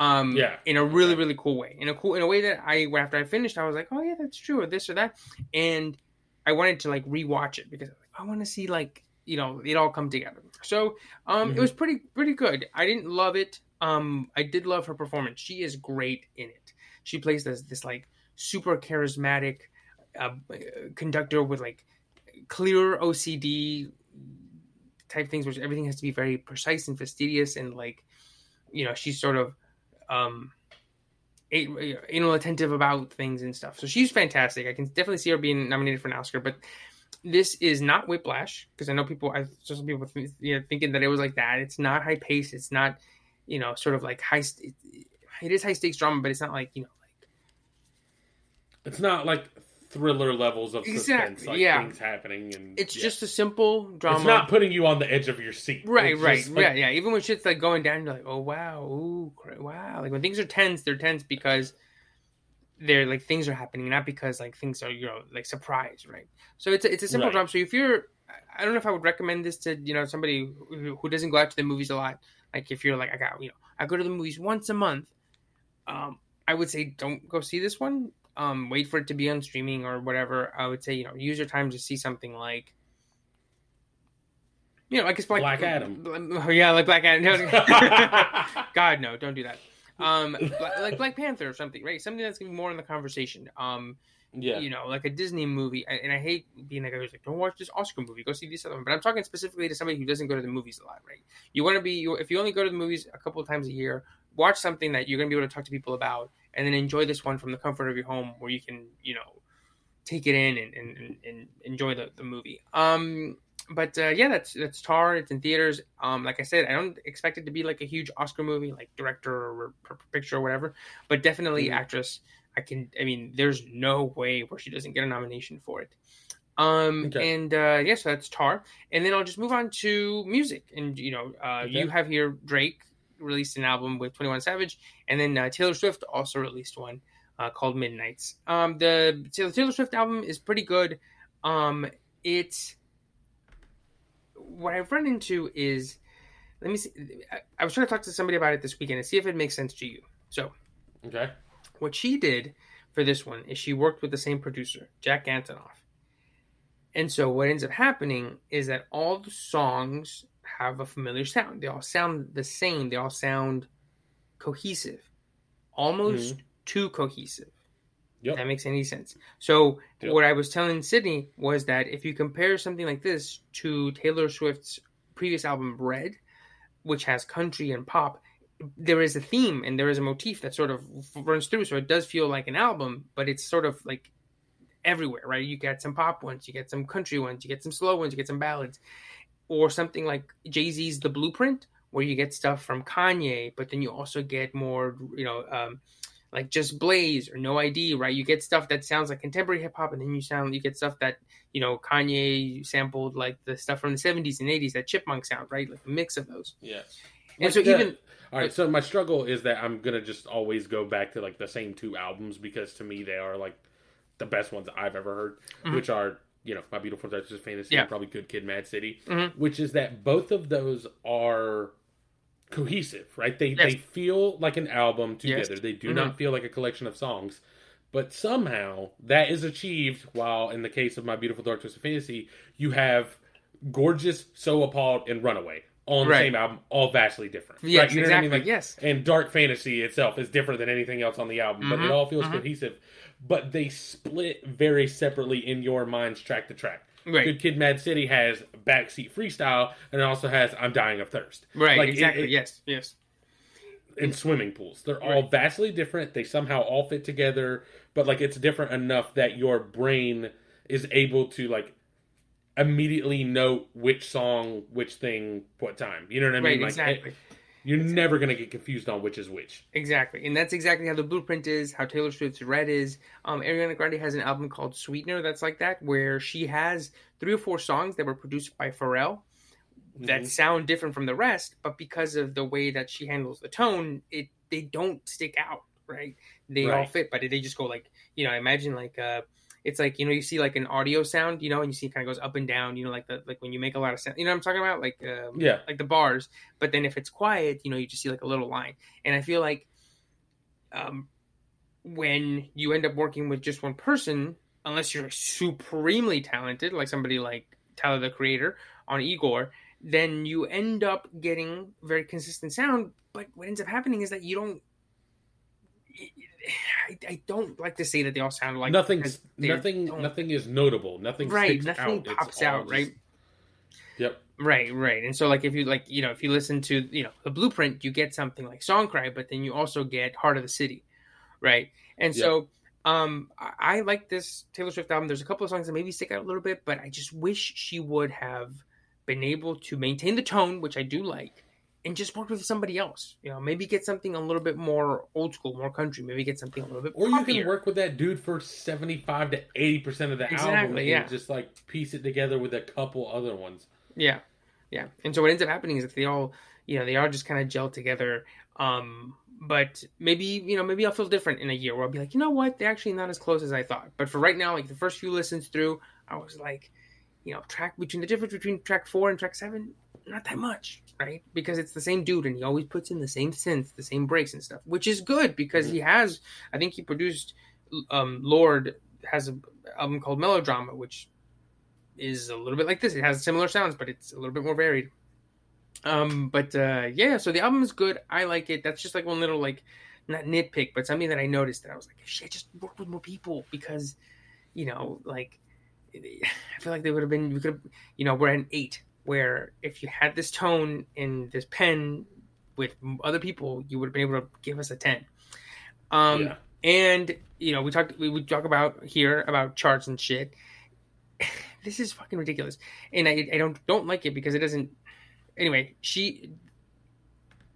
Um, yeah. In a really, really cool way. In a cool, in a way that I, after I finished, I was like, oh yeah, that's true, or this or that. And I wanted to like rewatch it because I want to see like, you know, it all come together. So um, mm-hmm. It was pretty, pretty good. I didn't love it. Um, I did love her performance. She is great in it. She plays this, this like super charismatic uh, conductor with like clear O C D type things, which everything has to be very precise and fastidious. And like, you know, she's sort of, um anal attentive about things and stuff. So she's fantastic. I can definitely see her being nominated for an Oscar, but this is not Whiplash, because I know people I saw some people you know, thinking that it was like that. It's not high paced. It's not, you know, sort of like high st- it is high stakes drama, but it's not like, you know, like it's not like thriller levels of suspense, exactly. Like yeah. Things happening, and it's yeah. just a simple drama. It's not putting you on the edge of your seat, right? It's right, like... yeah, yeah. Even when shit's like going down, you're like, oh wow, ooh, wow. Like when things are tense, they're tense because they're like things are happening, not because like things are, you know, like surprise, right? So it's a, it's a simple right. drama. So if you're, I don't know if I would recommend this to you know somebody who doesn't go out to the movies a lot. Like if you're like I got you know I go to the movies once a month, um, I would say don't go see this one. Um, wait for it to be on streaming or whatever. I would say, you know, use your time to see something like, you know, like it's Black, Black Adam. Yeah, like Black Adam. No. God, no, don't do that. Um, like Black Panther or something, right? Something that's gonna be more in the conversation. Um, yeah. You know, like a Disney movie. And I hate being like, I was like, don't watch this Oscar movie. Go see this other one. But I'm talking specifically to somebody who doesn't go to the movies a lot, right? You want to be, if you only go to the movies a couple of times a year, watch something that you're gonna be able to talk to people about. And then enjoy this one from the comfort of your home where you can, you know, take it in and, and, and enjoy the, the movie. Um, but uh, yeah, that's that's Tar. It's in theaters. Um, like I said, I don't expect it to be like a huge Oscar movie, like director or picture or whatever. But definitely mm-hmm. actress. I can. I mean, there's no way where she doesn't get a nomination for it. Um, okay. And uh, yeah, so that's Tar. And then I'll just move on to music. And, you know, uh, okay. you have here Drake. Released an album with twenty-one Savage, and then uh, Taylor Swift also released one uh, called Midnights. Um, the Taylor Swift album is pretty good. Um, it's what I've run into is let me see. I, I was trying to talk to somebody about it this weekend and see if it makes sense to you. So, okay, what she did for this one is she worked with the same producer, Jack Antonoff, and so what ends up happening is that all the songs have a familiar sound. They all sound the same. They all sound cohesive, almost mm-hmm. too cohesive. Yep. If that makes any sense. So yep. what I was telling Sydney was that if you compare something like this to Taylor Swift's previous album, Red, which has country and pop, there is a theme and there is a motif that sort of runs through. So it does feel like an album, but it's sort of like everywhere, right? You get some pop ones, you get some country ones, you get some slow ones, you get some ballads. Or something like Jay-Z's The Blueprint, where you get stuff from Kanye, but then you also get more, you know, um, like just Blaze or No I D, right? You get stuff that sounds like contemporary hip hop, and then you sound you get stuff that, you know, Kanye sampled, like the stuff from the seventies and eighties, that chipmunk sound, right? Like a mix of those. Yeah. And like so the, even all right, like, so my struggle is that I'm gonna just always go back to like the same two albums, because to me they are like the best ones I've ever heard, mm-hmm. which are, you know, My Beautiful Dark Twisted Fantasy yeah. and probably Good Kid, M A A D City, mm-hmm. which is that both of those are cohesive, right? They yes. they feel like an album together. Yes. They do mm-hmm. not feel like a collection of songs. But somehow that is achieved while, in the case of My Beautiful Dark Twisted Fantasy, you have Gorgeous, So Appalled, and Runaway on the right. same album, all vastly different. Yes, right? You know exactly. what I mean? Like, yes. And Dark Fantasy itself is different than anything else on the album, mm-hmm. but it all feels mm-hmm. cohesive. But they split very separately in your minds, track to track. Right. Good Kid, M A A D City has Backseat Freestyle, and it also has I'm Dying of Thirst. Right, like, exactly. It, it, yes, yes. And Swimming Pools. They're all right. vastly different. They somehow all fit together, but like it's different enough that your brain is able to like immediately know which song, which thing, what time. You know what I mean? Right, like, exactly. It, You're exactly. never going to get confused on which is which. Exactly. And that's exactly how The Blueprint is, how Taylor Swift's Red is. Um, Ariana Grande has an album called Sweetener that's like that, where she has three or four songs that were produced by Pharrell that mm-hmm. sound different from the rest, but because of the way that she handles the tone, it they don't stick out, right? They right. all fit, but they just go like, you know, I imagine like... Uh, It's like, you know, you see like an audio sound, you know, and you see it kind of goes up and down, you know, like the like when you make a lot of sound, you know what I'm talking about? Like, um, yeah. like the bars. But then if it's quiet, you know, you just see like a little line. And I feel like um, when you end up working with just one person, unless you're supremely talented, like somebody like Tyler the Creator on Igor, then you end up getting very consistent sound. But what ends up happening is that you don't, I, I don't like to say that they all sound like nothing. Nothing. Don't. Nothing is notable. Nothing. Right. Nothing out. pops it's out. Just, right. Yep. Right. Right. And so, like, if you like, you know, if you listen to, you know, The Blueprint, you get something like Song Cry, but then you also get Heart of the City, right? And yep. so, um, I, I like this Taylor Swift album. There's a couple of songs that maybe stick out a little bit, but I just wish she would have been able to maintain the tone, which I do like. And just work with somebody else, you know. Maybe get something a little bit more old school, more country. Maybe get something a little bit. Or poppier. You can work with that dude for seventy-five to eighty percent of the exactly, album, and yeah. just like piece it together with a couple other ones. Yeah, yeah. And so what ends up happening is that they all, you know, they all just kind of gel together. Um, but maybe, you know, maybe I'll feel different in a year where I'll be like, you know what, they're actually not as close as I thought. But for right now, like the first few listens through, I was like, you know, track between the difference between track four and track seven. Not that much, right? Because it's the same dude, and he always puts in the same synths, the same breaks and stuff, which is good because he has. I think he produced. Um, Lord has an album called Melodrama, which is a little bit like this. It has similar sounds, but it's a little bit more varied. Um, but uh, yeah, so the album is good. I like it. That's just like one little like, not nitpick, but something that I noticed that I was like, shit, just work with more people because, you know, like, I feel like they would have been. We could, you know, we're at an eight. Where if you had this tone and this pen with other people, you would have been able to give us a ten. Um, yeah. And, you know, we talked, we would talk about here about charts and shit. This is fucking ridiculous. And I, I don't, don't like it because it doesn't, anyway, she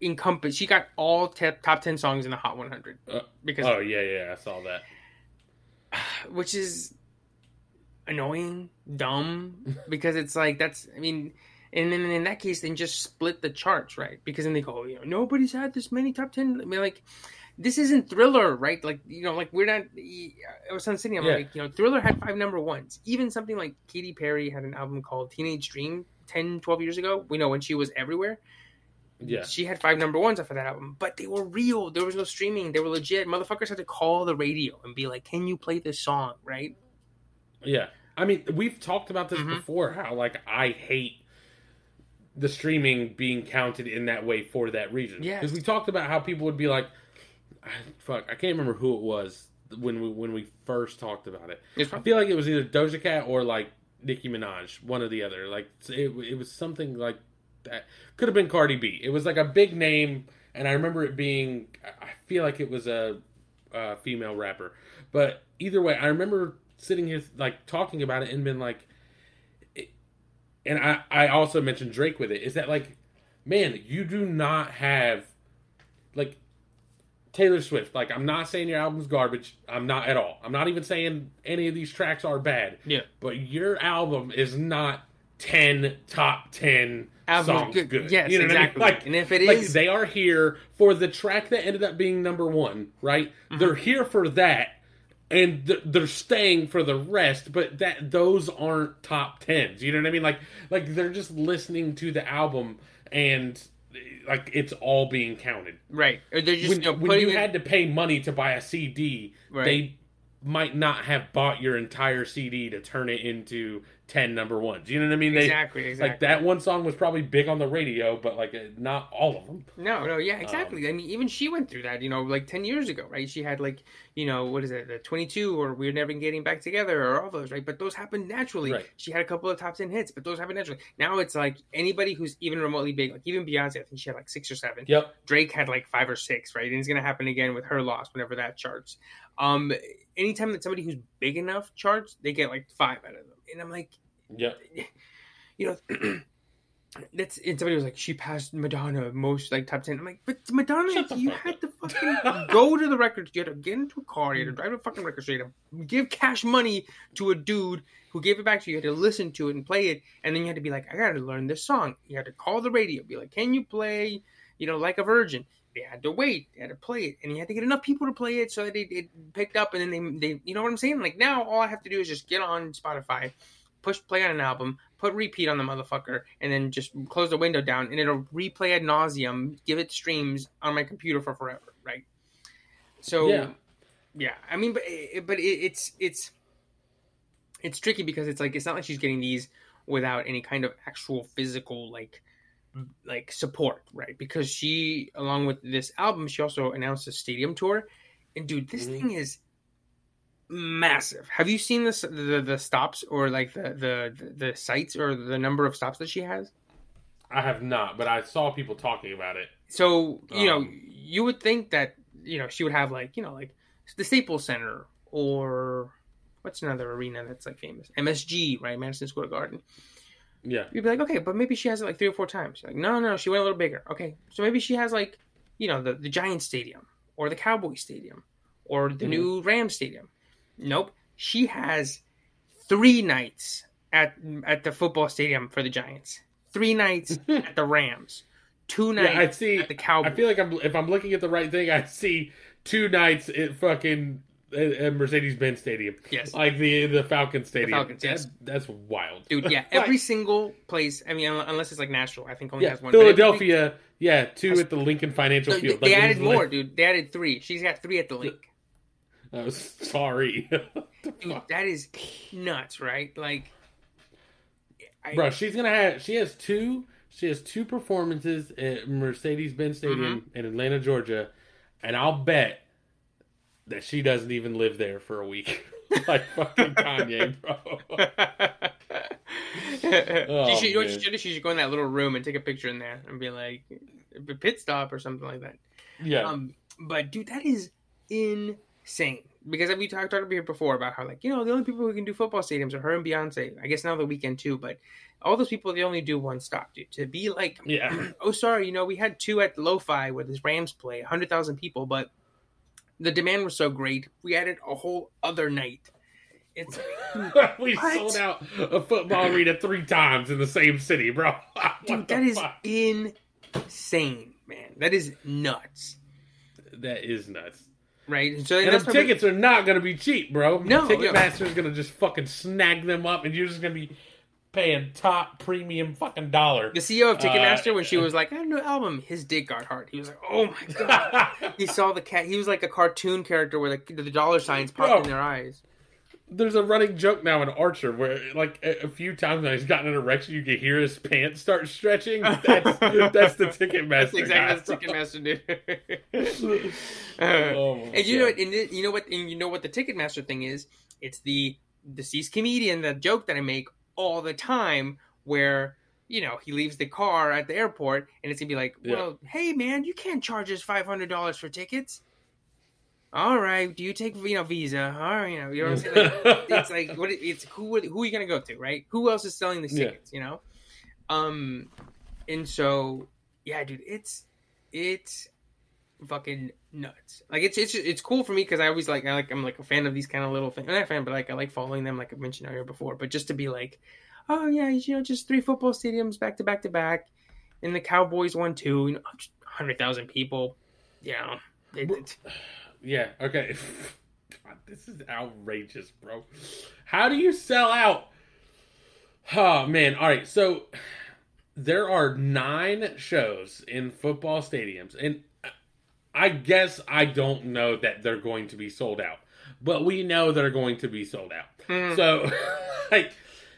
encompassed, she got all te- top ten songs in the Hot one hundred. Uh, because Oh yeah. Yeah. I saw that. Which is annoying, dumb, because it's like that's I mean, and then in that case, then just split the charts, right? Because then they go, you know, nobody's had this many top ten. I mean, like this isn't Thriller, right? Like you know, like we're not. I was on Sydney. I'm yeah. like, you know, Thriller had five number ones. Even something like Katy Perry had an album called Teenage Dream ten, twelve years ago. We know when she was everywhere. Yeah, she had five number ones off of that album, but they were real. There was no streaming. They were legit. Motherfuckers had to call the radio and be like, "Can you play this song?" Right. Yeah. I mean, we've talked about this mm-hmm. before, how, like, I hate the streaming being counted in that way for that region. Yeah. Because we talked about how people would be like, fuck, I can't remember who it was when we when we first talked about it. It's I feel like it was either Doja Cat or, like, Nicki Minaj, one or the other. Like, it, it was something like that. Could have been Cardi B. It was, like, a big name, and I remember it being, I feel like it was a, a female rapper. But either way, I remember sitting here like talking about it and been like it, and I, I also mentioned Drake with it, is that like, man, you do not have like Taylor Swift. Like, I'm not saying your album's garbage. I'm not at all. I'm not even saying any of these tracks are bad. Yeah. But your album is not ten top ten songs good. good. Yes, you know exactly. What I mean? Like, and if it like is... They are here for the track that ended up being number one, right? Mm-hmm. They're here for that, and th- they're staying for the rest, but that those aren't top tens. You know what I mean? Like, like they're just listening to the album, and... like it's all being counted, right? Or they're just when, you know, when you in... had to pay money to buy a C D, right. They might not have bought your entire C D to turn it into ten number ones. You know what I mean? They, exactly, exactly. Like that one song was probably big on the radio, but like not all of them. No, no, yeah, exactly. Um, I mean, even she went through that. You know, like ten years ago, right? She had like you know what is it, the twenty-two, or We're Never Getting Back Together, or all those, right? But those happened naturally. Right. She had a couple of top ten hits, but those happened naturally. Now it's like anybody who's even remotely big, like even Beyonce, I think she had like six or seven. Yep. Drake had like five or six, right? And it's gonna happen again with Her Loss whenever that charts. Um, anytime that somebody who's big enough charts, they get like five out of them, and I'm like, yeah, you know, that's. And somebody was like, she passed Madonna most like top ten. I'm like, but Madonna, you had to fucking go to the record. You had to get into a car. You had to drive to a fucking record store. You had to give cash money to a dude who gave it back to you. You had to listen to it and play it, and then you had to be like, I gotta learn this song. You had to call the radio, be like, can you play, you know, Like a Virgin? They had to wait, they had to play it, and you had to get enough people to play it so that it, it picked up, and then they, they, you know what I'm saying? Like, now all I have to do is just get on Spotify, push play on an album, put repeat on the motherfucker, and then just close the window down, and it'll replay ad nauseum, give it streams on my computer for forever, right? So, yeah, yeah. I mean, but, but it, it's, it's, it's tricky because it's like, it's not like she's getting these without any kind of actual physical, like, like support, right? Because she, along with this album, she also announced a stadium tour, and dude, this mm-hmm. thing is massive. Have you seen this the the stops or like the the the sites or the number of stops that she has? I have not, but I saw people talking about it. So you um, know, you would think that you know she would have like you know like the Staples Center or what's another arena that's like famous, M S G, right, Madison Square Garden. Yeah. You'd be like, okay, but maybe she has it like three or four times. You're like, no, no, she went a little bigger. Okay. So maybe she has like, you know, the, the Giants Stadium or the Cowboys Stadium or the mm-hmm. new Rams Stadium. Nope. She has three nights at at the football stadium for the Giants, three nights at the Rams, two nights yeah, I see, at the Cowboys. I feel like I'm if I'm looking at the right thing, I see two nights at fucking... at Mercedes-Benz Stadium. Yes. Like the the Falcons Stadium. The Falcons, yes. That, that's wild. Dude, yeah. Every like, single place, I mean, unless it's like Nashville, I think only yeah, has one. Philadelphia, every, yeah, two has, at the Lincoln Financial so Field. They, like, they added more, like, dude. They added three. She's got three at the Link. I was sorry. Dude, that is nuts, right? Like. I, Bro, she's going to have, she has two, she has two performances at Mercedes-Benz Stadium mm-hmm. in Atlanta, Georgia, and I'll bet that she doesn't even live there for a week. Like fucking Kanye, bro. Oh, she, should, what she, should, she should go in that little room and take a picture in there and be like, pit stop or something like that. Yeah. Um, but, dude, that is insane. Because we talked about it before about how, like, you know, the only people who can do football stadiums are her and Beyonce. I guess now The Weeknd, too. But all those people, they only do one stop, dude. To be like, yeah. Oh, sorry, you know, we had two at Lo-Fi where this Rams play, one hundred thousand people, but the demand was so great, we added a whole other night. It's we what? sold out a football arena three times in the same city, bro. Dude, that is fuck? insane, man. That is nuts. That is nuts. Right? So, and those probably... tickets are not going to be cheap, bro. No, Ticketmaster no. is going to just fucking snag them up, and you're just going to be paying top premium fucking dollar. The C E O of Ticketmaster, uh, when she was like, I have a new album, his dick got hard. He was like, oh my God. He saw the cat. He was like a cartoon character where the, the dollar signs popped bro, in their eyes. There's a running joke now in Archer where, like, a, a few times now he's gotten an erection, you can hear his pants start stretching. That's, that's the Ticketmaster. That's exactly guy. That's Ticketmaster, dude. uh, oh and you God. know what? And you know what? And you know what the Ticketmaster thing is? It's the deceased comedian, the joke that I make all the time where, you know, he leaves the car at the airport and it's gonna be like, well, yeah. hey man, you can't charge us five hundred dollars for tickets. All right. Do you take, you know, Visa? All right. You know, you know what I'm saying? Like, it's like, what it's who, who are you going to go to? Right. Who else is selling these tickets, yeah. you know? Um, and so, yeah, dude, it's, it's fucking nuts. Like it's it's it's cool for me because I always like I like I'm like a fan of these kind of little things. I'm not a fan, but like I like following them, like I mentioned earlier before. But just to be like, oh yeah, you know, just three football stadiums back to back to back, and the Cowboys won two. You know, hundred thousand people. You know, it, it, yeah. Okay. God, this is outrageous, bro. How do you sell out? Oh man. All right. So there are nine shows in football stadiums, and I guess I don't know that they're going to be sold out, but we know they're going to be sold out. Mm. So, like,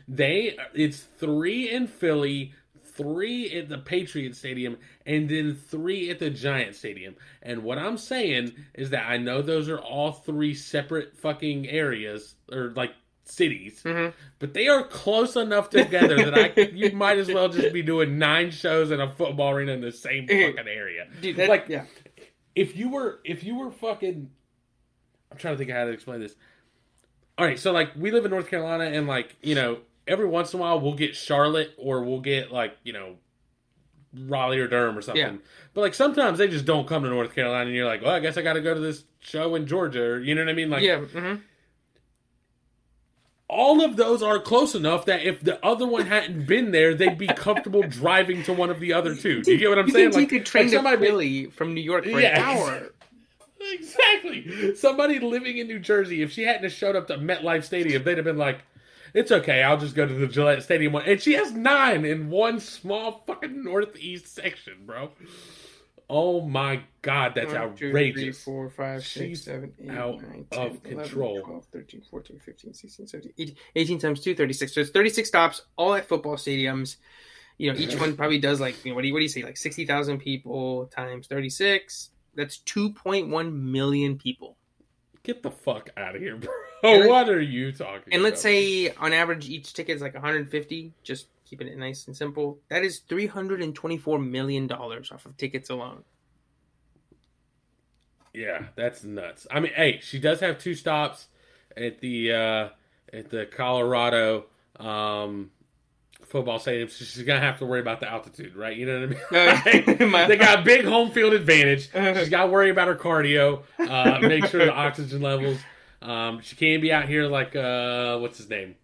they, it's three in Philly, three at the Patriot Stadium, and then three at the Giant Stadium. And what I'm saying is that I know those are all three separate fucking areas, or, like, cities, mm-hmm. but they are close enough together that I you might as well just be doing nine shows in a football arena in the same fucking area. Dude, that, like, yeah. If you were, if you were fucking, I'm trying to think of how to explain this. All right, so like we live in North Carolina, and like you know, every once in a while we'll get Charlotte or we'll get like you know, Raleigh or Durham or something. Yeah. But like sometimes they just don't come to North Carolina, and you're like, well, I guess I got to go to this show in Georgia. Or, you know what I mean? Like, yeah. Mm-hmm. All of those are close enough that if the other one hadn't been there, they'd be comfortable driving to one of the other two. Do you get what I'm you saying? Can like, take a train like somebody to Philly be... from New York for yeah, an hour. Exactly. Somebody living in New Jersey, if she hadn't showed up to MetLife Stadium, they'd have been like, it's okay, I'll just go to the Gillette Stadium. And she has nine in one small fucking northeast section, bro. Oh my God, that's one, outrageous. Two, three, four, five, six, She's seven, eight, out nine, ten, of control. eleven, twelve, thirteen, fourteen, fifteen, sixteen, seventeen, eighteen, eighteen times two, thirty-six. So it's thirty-six stops, all at football stadiums. You know, each one probably does like, you know, what do you, what do you say, like sixty thousand people times thirty-six. That's two point one million people. Get the fuck out of here, bro. Let's, what are you talking about? And let's say on average each ticket is like one hundred fifty, just keeping it nice and simple. That is three hundred twenty-four million dollars off of tickets alone. Yeah, that's nuts. I mean, hey, she does have two stops at the uh, at the Colorado um, football stadium, so she's going to have to worry about the altitude, right? You know what I mean? Uh, like, they got big home field advantage. She's got to worry about her cardio, uh, make sure the oxygen levels. Um, she can't be out here like, uh, what's his name?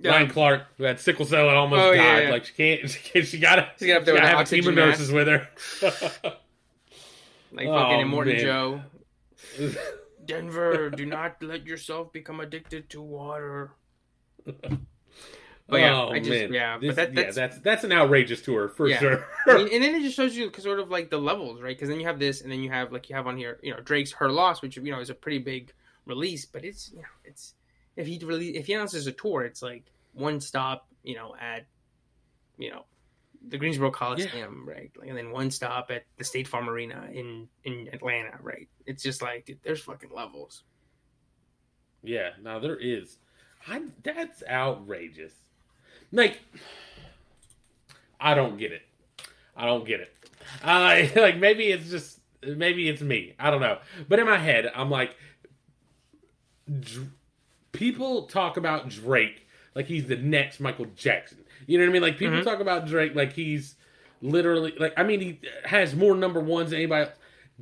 Yeah. Ryan Clark, who had sickle cell and almost oh, died. Yeah, yeah. Like, she can't, she, can't, she gotta, she gotta, she gotta have a team of nurses with her. Like, oh, fucking Immortan Joe. Denver, do not let yourself become addicted to water. But yeah, oh, I just, man. yeah, this, but that, that's, yeah, that's that's an outrageous tour for yeah. sure. I mean, and then it just shows you sort of like the levels, right? Because then you have this, and then you have like you have on here, you know, Drake's "Her Loss," which you know is a pretty big release, but it's you know it's if he really if he announces a tour, it's like one stop, you know, at you know the Greensboro Coliseum, yeah. right, like, and then one stop at the State Farm Arena in in Atlanta, right? It's just like dude, there's fucking levels. Yeah, now there is. I'm, that's outrageous. Like, I don't get it. I don't get it. Uh, like, maybe it's just, maybe it's me. I don't know. But in my head, I'm like, Dr- people talk about Drake like he's the next Michael Jackson. You know what I mean? Like, people mm-hmm. talk about Drake like he's literally, like, I mean, he has more number ones than anybody else.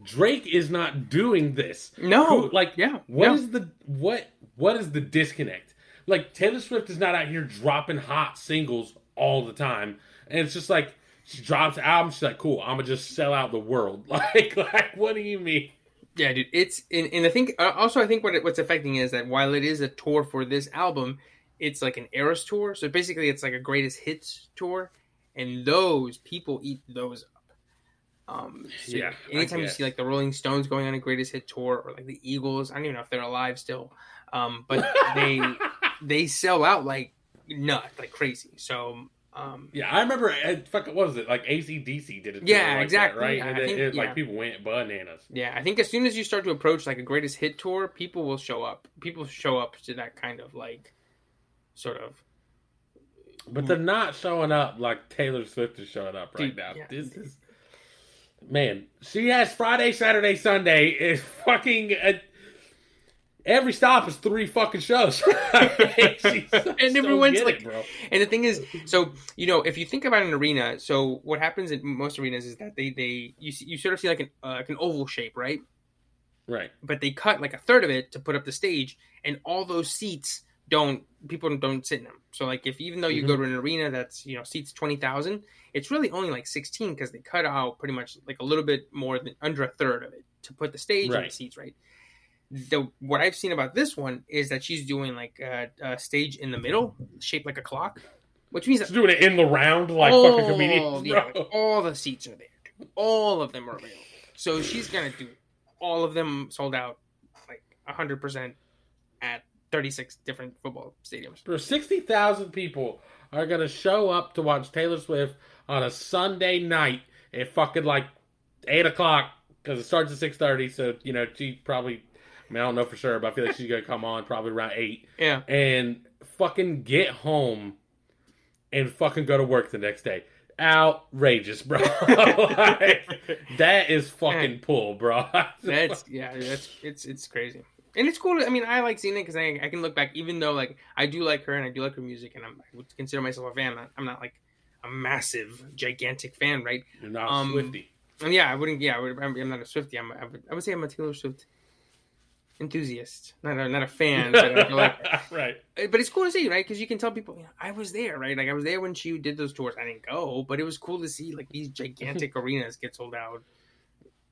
Drake is not doing this. No. Who, like, yeah. What no. is the, what, what is the disconnect? Like, Taylor Swift is not out here dropping hot singles all the time. And it's just like, she drops albums, she's like, cool, I'm going to just sell out the world. Like, like, what do you mean? Yeah, dude, it's, and, and I think, also I think what it, what's affecting is that while it is a tour for this album, it's like an Eras tour. So basically it's like a greatest hits tour. And those, people eat those up. Um, so yeah, anytime you see like the Rolling Stones going on a greatest hit tour or like the Eagles, I don't even know if they're alive still. Um, but they... They sell out like nuts, like crazy. So, um, yeah, I remember, I, fuck, what was it? Like A C D C did it. Yeah, like exactly. That, right? Yeah, and it, think, it, yeah. Like people went bananas. Yeah, I think as soon as you start to approach like a greatest hit tour, people will show up. People show up to that kind of like sort of. But they're not showing up like Taylor Swift is showing up right Dude, now. Yeah. This is. Man, she has Friday, Saturday, Sunday. It's fucking. A, Every stop is three fucking shows. and so everyone's like, it, bro. And the thing is, so, you know, if you think about an arena, so what happens in most arenas is that they, they you you sort of see like an, uh, like an oval shape, right? Right. But they cut like a third of it to put up the stage, and all those seats don't, people don't sit in them. So like if, even though you mm-hmm. go to an arena that's, you know, seats twenty thousand, it's really only like sixteen because they cut out pretty much like a little bit more than under a third of it to put the stage right. and the seats, right? The, what I've seen about this one is that she's doing like a, a stage in the middle, shaped like a clock, which means that she's doing it in the round, like all, fucking comedians. Yeah, all the seats are there, dude. All of them are available. So she's gonna do all of them sold out, like a hundred percent at thirty-six different football stadiums. Bro, sixty thousand people are gonna show up to watch Taylor Swift on a Sunday night at fucking like eight o'clock because it starts at six thirty. So you know she probably. I mean, I don't know for sure, but I feel like she's going to come on probably around eight. Yeah. And fucking get home and fucking go to work the next day. Outrageous, bro. Like, that is fucking pull, bro. That's, yeah, that's, it's it's crazy. And it's cool. I mean, I like seeing it because I, I can look back, even though, like, I do like her and I do like her music and I'm, I would consider myself a fan. I'm not, I'm not, like, a massive, gigantic fan, right? You're not um, Swiftie. Yeah, I wouldn't, yeah, I would, I'm not a Swiftie. I'm, I, would, I would say I'm a Taylor Swift enthusiast, not a, not a fan, but I feel like, right. But it's cool to see, right? Because you can tell people, you know, I was there, right? Like I was there when she did those tours. I didn't go, but it was cool to see like these gigantic arenas get sold out.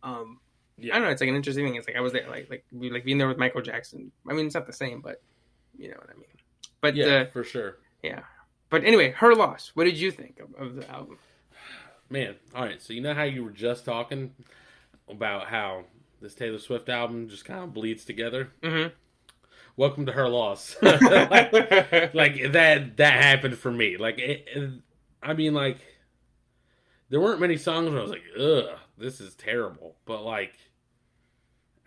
Um, yeah. I don't know. It's like an interesting thing. It's like I was there, like like like being there with Michael Jackson. I mean, it's not the same, but you know what I mean. But yeah, uh, for sure. Yeah. But anyway, Her Loss. What did you think of, of the album? Man, all right. So you know how you were just talking about how this Taylor Swift album just kind of bleeds together. Mm-hmm. Welcome to Her Loss. like, like that—that that happened for me. Like, it, it, I mean, like there weren't many songs where I was like, "Ugh, this is terrible." But like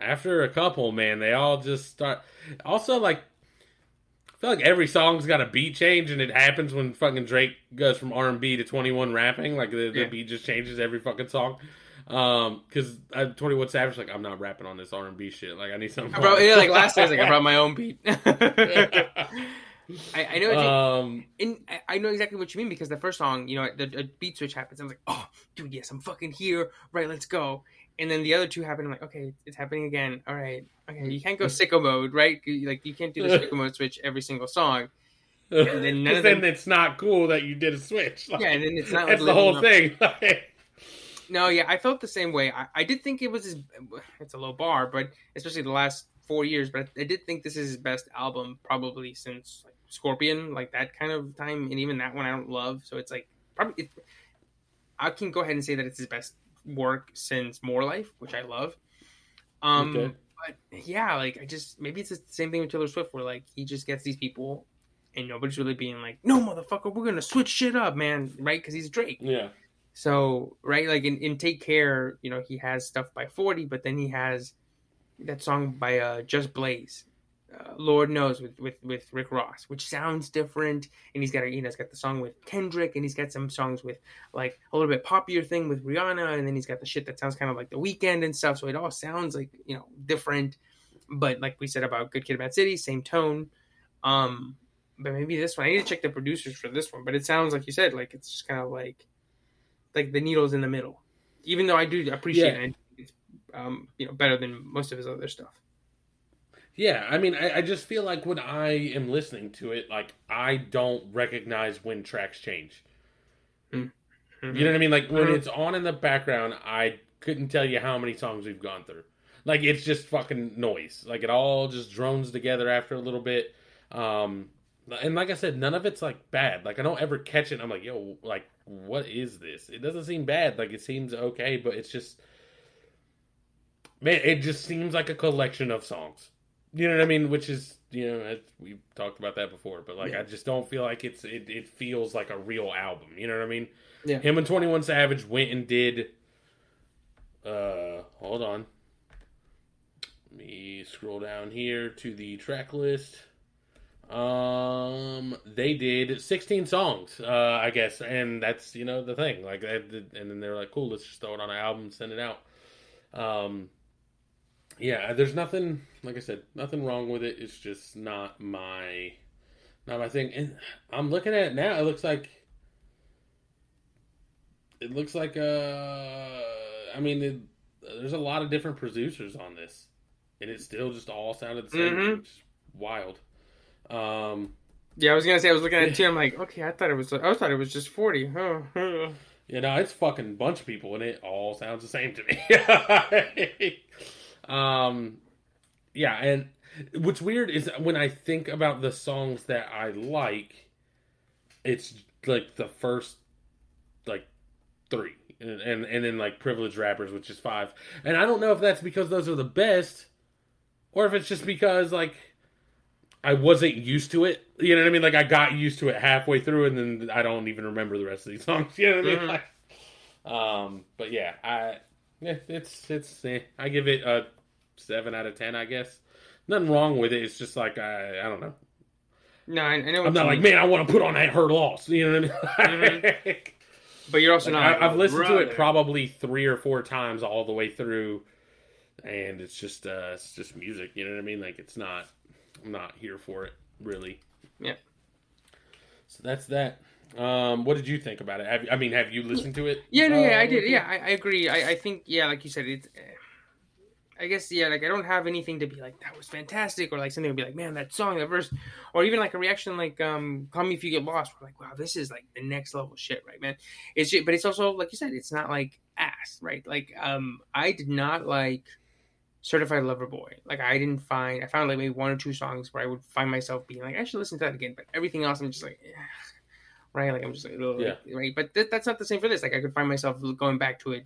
after a couple, man, they all just start. Also, like I feel like every song's got a beat change, and it happens when fucking Drake goes from R and B to twenty-one rapping. Like the, the yeah. beat just changes every fucking song. Um, because twenty-one Savage, like, I'm not rapping on this R and B shit. Like, I need something. I brought, yeah, like last time, like, I brought my own beat. I, I know. What um, you, and I, I know exactly what you mean because the first song, you know, the, the beat switch happens. I'm like, oh, dude, yes, I'm fucking here. Right, let's go. And then the other two happen. I'm like, okay, it's happening again. All right, okay, you can't go sicko mode, right? Like, you can't do the sicko mode switch every single song. And then none of them, then it's not cool that you did a switch. Like, yeah, and then it's not. That's like, the whole thing. No, yeah, I felt the same way. I, I did think it was his, it's a low bar, but especially the last four years, but I, I did think this is his best album probably since like, Scorpion, like that kind of time, and even that one I don't love, so it's like, probably, it, I can go ahead and say that it's his best work since More Life, which I love. Um, okay. But yeah, like, I just, maybe it's the same thing with Taylor Swift, where like, he just gets these people, and nobody's really being like, no, motherfucker, we're gonna switch shit up, man, right, because he's Drake. Yeah. So, right, like in, in Take Care, you know, he has stuff by forty, but then he has that song by uh, Just Blaze, uh, Lord Knows, with, with, with Rick Ross, which sounds different. And he's got, you know, he's got the song with Kendrick, and he's got some songs with, like, a little bit poppier thing with Rihanna, and then he's got the shit that sounds kind of like The Weeknd and stuff. So it all sounds, like, you know, different. But like we said about Good Kid, M A A D City, same tone. Um, but maybe this one, I need to check the producers for this one. But it sounds, like you said, like it's just kind of like... like the needle's in the middle, even though I do appreciate yeah. it, it's, um, you know, better than most of his other stuff. Yeah, I mean, I, I just feel like when I am listening to it, like I don't recognize when tracks change. Mm-hmm. You know what I mean? Like when mm-hmm. it's on in the background, I couldn't tell you how many songs we've gone through. Like it's just fucking noise. Like it all just drones together after a little bit. Um, and like I said, none of it's like bad. Like I don't ever catch it. I'm like, yo, like. What is this? It doesn't seem bad. Like, it seems okay, but it's just... Man, it just seems like a collection of songs. You know what I mean? Which is, you know, we've talked about that before, but, like, yeah. I just don't feel like it's... It, it feels like a real album. You know what I mean? Yeah. Him and twenty-one Savage went and did... Uh, hold on. Let me scroll down here to the track list. Um, they did sixteen songs, uh, I guess, and that's, you know, the thing, like, did, and then they were like, cool, let's just throw it on an album, send it out, um, yeah, there's nothing, like I said, nothing wrong with it. It's just not my, not my thing. And I'm looking at it now. It looks like, it looks like, uh, I mean, it, there's a lot of different producers on this, and it still just all sounded the same. Mm-hmm. It's wild. Um, yeah, I was gonna say I was looking at it too. I'm like, okay, I thought it was, I thought it was just forty. Oh. You know, it's fucking a bunch of people, and it all sounds the same to me. um, yeah, and what's weird is when I think about the songs that I like, it's like the first, like, three. And, and and then, like, Privileged Rappers, which is five. And I don't know if that's because those are the best, or if it's just because, like, I wasn't used to it. You know what I mean? Like, I got used to it halfway through, and then I don't even remember the rest of these songs. You know what I mean? Mm-hmm. Like, um, but yeah, I yeah, it's it's eh, I give it a seven out of ten, I guess. Nothing wrong with it. It's just like I I don't know. No, I, I know. What I'm not like, mean. Man, I want to put on that Her Loss. You know what I mean? Mm-hmm. But you're also like, not. I, I've listened brother. to it probably three or four times all the way through, and it's just uh, it's just music. You know what I mean? Like, it's not. I'm not here for it, really. Yeah. So that's that. Um, what did you think about it? Have, I mean, have you listened to it? Yeah, no, uh, yeah, I did. Yeah, I, I agree. I, I think, yeah, like you said, it's. I guess, yeah, like I don't have anything to be like, that was fantastic, or like something to be like, man, that song, that verse, or even like a reaction like, um, Call Me If You Get Lost. We're like, wow, this is like the next level shit, right, man? It's just, but it's also, like you said, it's not like ass, right? Like, um, I did not like Certified Lover Boy. Like, I didn't find, I found like maybe one or two songs where I would find myself being like, I should listen to that again, but everything else I'm just like, eh. Right? Like, I'm just like, ugh, yeah. Right? But th- that's not the same for this. Like, I could find myself going back to it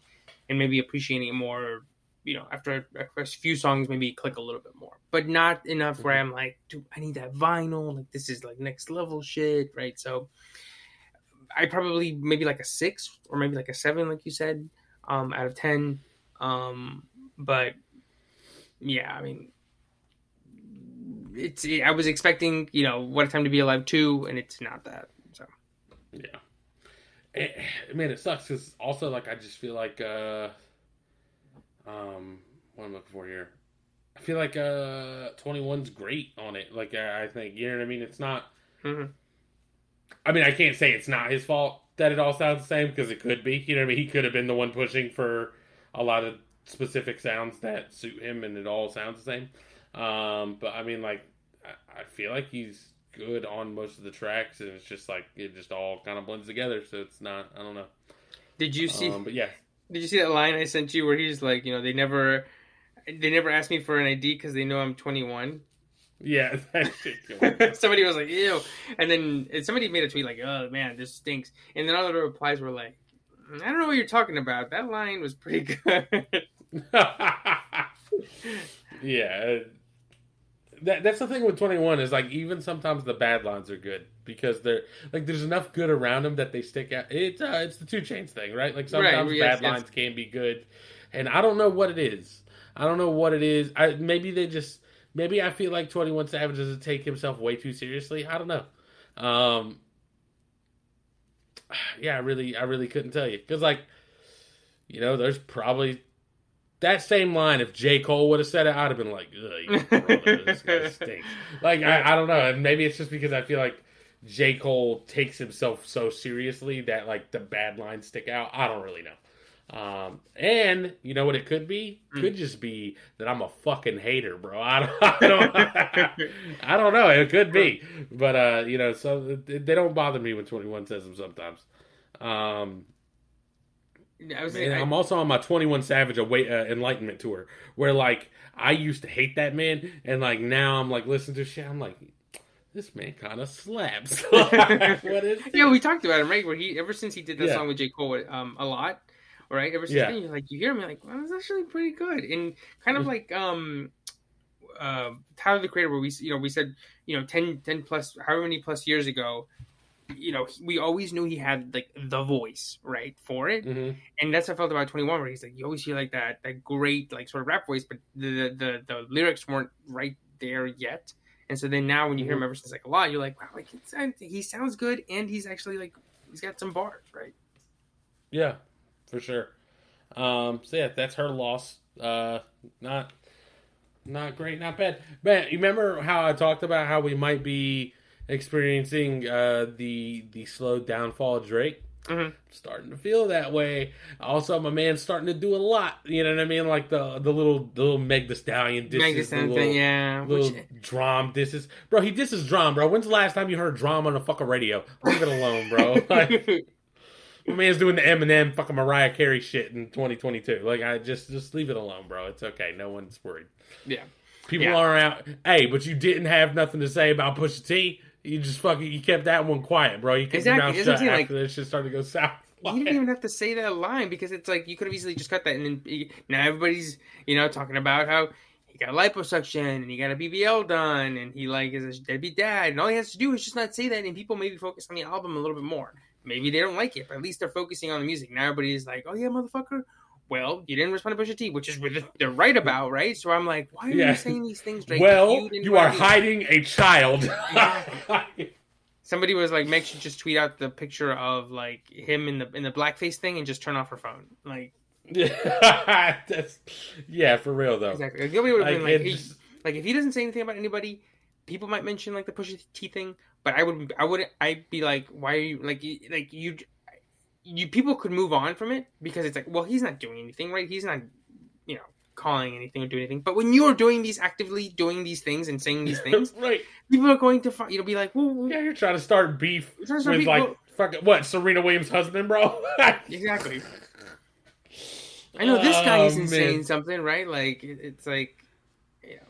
and maybe appreciating it more, you know, after a, a few songs, maybe click a little bit more, but not enough mm-hmm. where I'm like, dude, I need that vinyl. Like, this is like next level shit. Right. So I probably maybe like a six or maybe like a seven, like you said, um, out of ten. Um, but yeah, I mean, it's. I was expecting, you know, What a Time to Be Alive two, and it's not that. So, yeah, it, man, it sucks because also, like, I just feel like, uh, um, what am I looking for here? I feel like uh, twenty-one's great on it. Like, I think, you know what I mean. It's not. Mm-hmm. I mean, I can't say it's not his fault that it all sounds the same because it could be. You know what I mean? He could have been the one pushing for a lot of specific sounds that suit him, and it all sounds the same. Um, but I mean, like, I, I feel like he's good on most of the tracks, and it's just like it just all kind of blends together. So it's not. I don't know. Did you see? Um, but yeah. Did you see that line I sent you where he's like, you know, they never, they never asked me for an I D because they know I'm twenty-one. Yeah, that's ridiculous. Somebody was like, ew, and then and somebody made a tweet like, oh man, this stinks, and then all the replies were like, I don't know what you're talking about. That line was pretty good. Yeah, that that's the thing with twenty-one is like even sometimes the bad lines are good because they're like there's enough good around them that they stick out. It's uh, it's the Two Chainz thing, right? Like sometimes right, bad yes, lines yes. can be good, and I don't know what it is. I don't know what it is. I maybe they just maybe I feel like twenty-one Savage doesn't take himself way too seriously. I don't know. Um, yeah, I really I really couldn't tell you because like you know there's probably. That same line, if J. Cole would have said it, I'd have been like, ugh, brother, this guy stinks. Like, I, I don't know. Maybe it's just because I feel like J. Cole takes himself so seriously that, like, the bad lines stick out. I don't really know. Um, and, you know what it could be? Mm. Could just be that I'm a fucking hater, bro. I don't, I don't, I don't know. It could be. But, uh, you know, so they don't bother me when twenty-one says them sometimes. Um I was saying, man, I, I'm also on my twenty-one Savage away, uh, Enlightenment tour, where, like, I used to hate that man, and, like, now I'm, like, listening to shit, I'm like, this man kind of slaps. Like, what is this? Yeah, we talked about him, right, where he, ever since he did that yeah. song with J. Cole um, a lot, right, ever since yeah. then, you're like, you hear him, you're like, well, it's actually pretty good, and kind of like, um, uh, Tyler the Creator, where we, you know, we said, you know, ten, ten plus, however many plus years ago, you know, we always knew he had like the voice, right, for it, mm-hmm. and that's how I felt about twenty-one, where he's like, you always hear like that, that great like sort of rap voice, but the the the lyrics weren't right there yet, and so then now when you mm-hmm. hear him ever since like a lot, you're like, wow, like it sounds, he sounds good, and he's actually like he's got some bars, right? Yeah, for sure. Um, so yeah, that's Her Loss. Uh, not Not great, not bad. Man, you remember how I talked about how we might be experiencing uh, the the slow downfall of Drake? Mm-hmm. Starting to feel that way. Also, my man's starting to do a lot. You know what I mean? Like the the little the little Meg Thee Stallion disses. Meg Thee Stallion, little, yeah. Little Which... Drum disses. Bro, he disses Drum, bro. When's the last time you heard Drum on the fucking radio? Leave it alone, bro. Like, my man's doing the Eminem fucking Mariah Carey shit in twenty twenty-two. Like, I just just leave it alone, bro. It's okay. No one's worried. Yeah. People yeah. are out. Hey, but you didn't have nothing to say about Pusha T. You just fucking, you kept that one quiet, bro. You kept exactly. your mouth Isn't shut he, after like, this shit started to go south. You didn't even have to say that line because it's like, you could have easily just cut that and then, now everybody's, you know, talking about how he got liposuction and he got a B B L done and he like is a deadbeat dad and all he has to do is just not say that and people maybe focus on the album a little bit more. Maybe they don't like it, but at least they're focusing on the music. Now everybody's like, oh yeah, motherfucker. Well, you didn't respond to Pusha T, which is what they're right about, right? So I'm like, why are yeah. you saying these things, Drake? Well, you, you are hiding a child. Yeah. Somebody was like, Meg should just tweet out the picture of like him in the in the blackface thing and just turn off her phone. Like, that's yeah, for real though. Exactly. Like, nobody would have been like, like, just... he, like, if he doesn't say anything about anybody, people might mention like the Pusha T thing, but I would, I would, I'd be like, why are you like, you, like you. You people could move on from it because it's like, well, he's not doing anything, right? He's not, you know, calling anything or doing anything. But when you're doing these, actively doing these things and saying these things, right? People are going to, you'll be like, well, yeah, you're trying to start beef to start with beef. Like, well, fucking what, Serena Williams' husband, bro? Exactly. I know this guy oh, isn't man. saying something, right? Like, it, it's like, you know,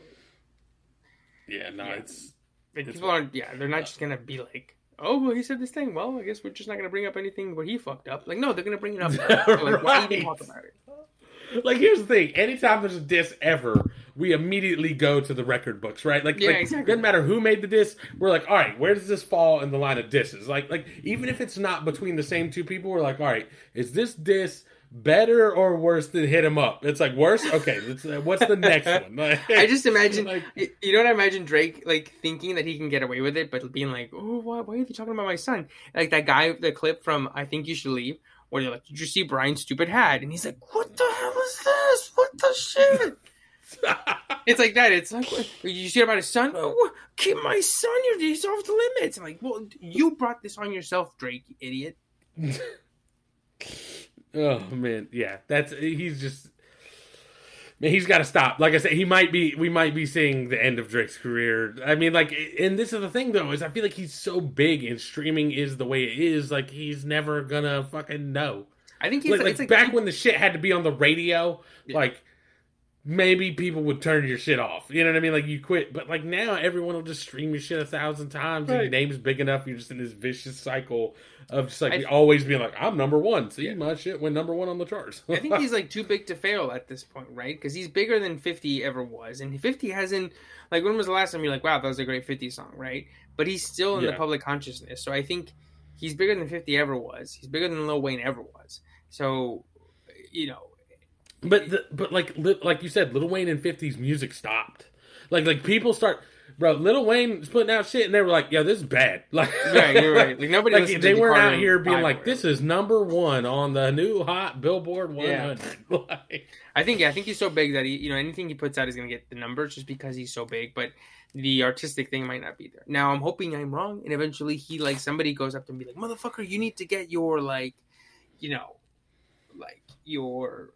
yeah, no, yeah. it's like, it's people wild. aren't, yeah, they're not uh, just gonna be like, oh, well, he said this thing. Well, I guess we're just not going to bring up anything where he fucked up. Like, no, they're going to bring it up. Like, right. Why even talk about it? Like, here's the thing. Anytime there's a diss ever, we immediately go to the record books, right? Like, yeah, like exactly. It doesn't matter who made the diss. We're like, all right, where does this fall in the line of disses? Like, like even if it's not between the same two people, we're like, all right, is this diss better or worse than Hit Him Up? It's like, worse? Okay, let's, uh, what's the next one? Like, I just imagine, like, you know what I imagine Drake, like, thinking that he can get away with it, but being like, oh, why, why are you talking about my son? Like, that guy, the clip from I Think You Should Leave, where they're like, did you see Brian's stupid hat? And he's like, what the hell is this? What the shit? It's like that. It's like, you see about his son? Oh, keep my son, he's off the limits. I'm like, well, you brought this on yourself, Drake, you idiot. Oh man, yeah, that's he's just man, he's got to stop. Like I said, he might be, we might be seeing the end of Drake's career. I mean, like, and this is the thing though, is I feel like he's so big and streaming is the way it is. Like, he's never gonna fucking know. I think he's like, like, it's like back like, when the shit had to be on the radio, yeah. like maybe people would turn your shit off. You know what I mean? Like you quit, but like now everyone will just stream your shit a thousand times, right. and your name's big enough. You're just in this vicious cycle. Of just like th- always being like, I'm number one. See, yeah. my shit went number one on the charts. I think he's like too big to fail at this point, right? Because he's bigger than fifty ever was. And fifty hasn't, like, when was the last time you're like, wow, that was a great fifty song, right? But he's still in yeah. the public consciousness. So I think he's bigger than fifty ever was. He's bigger than Lil Wayne ever was. So, you know. But, the, but like like you said, Lil Wayne and fifty's music stopped. Like, like people start. Bro, Lil Wayne was putting out shit, and they were like, "Yo, this is bad." Like, right, you're right. Like nobody. Like, they weren't out here being like, "This is number one on the new hot Billboard one hundred." Yeah. Like, I think, yeah, I think he's so big that he, you know, anything he puts out is gonna get the numbers just because he's so big. But the artistic thing might not be there. Now, I'm hoping I'm wrong, and eventually, he like somebody goes up to him and be like, "Motherfucker, you need to get your like, you know, like your."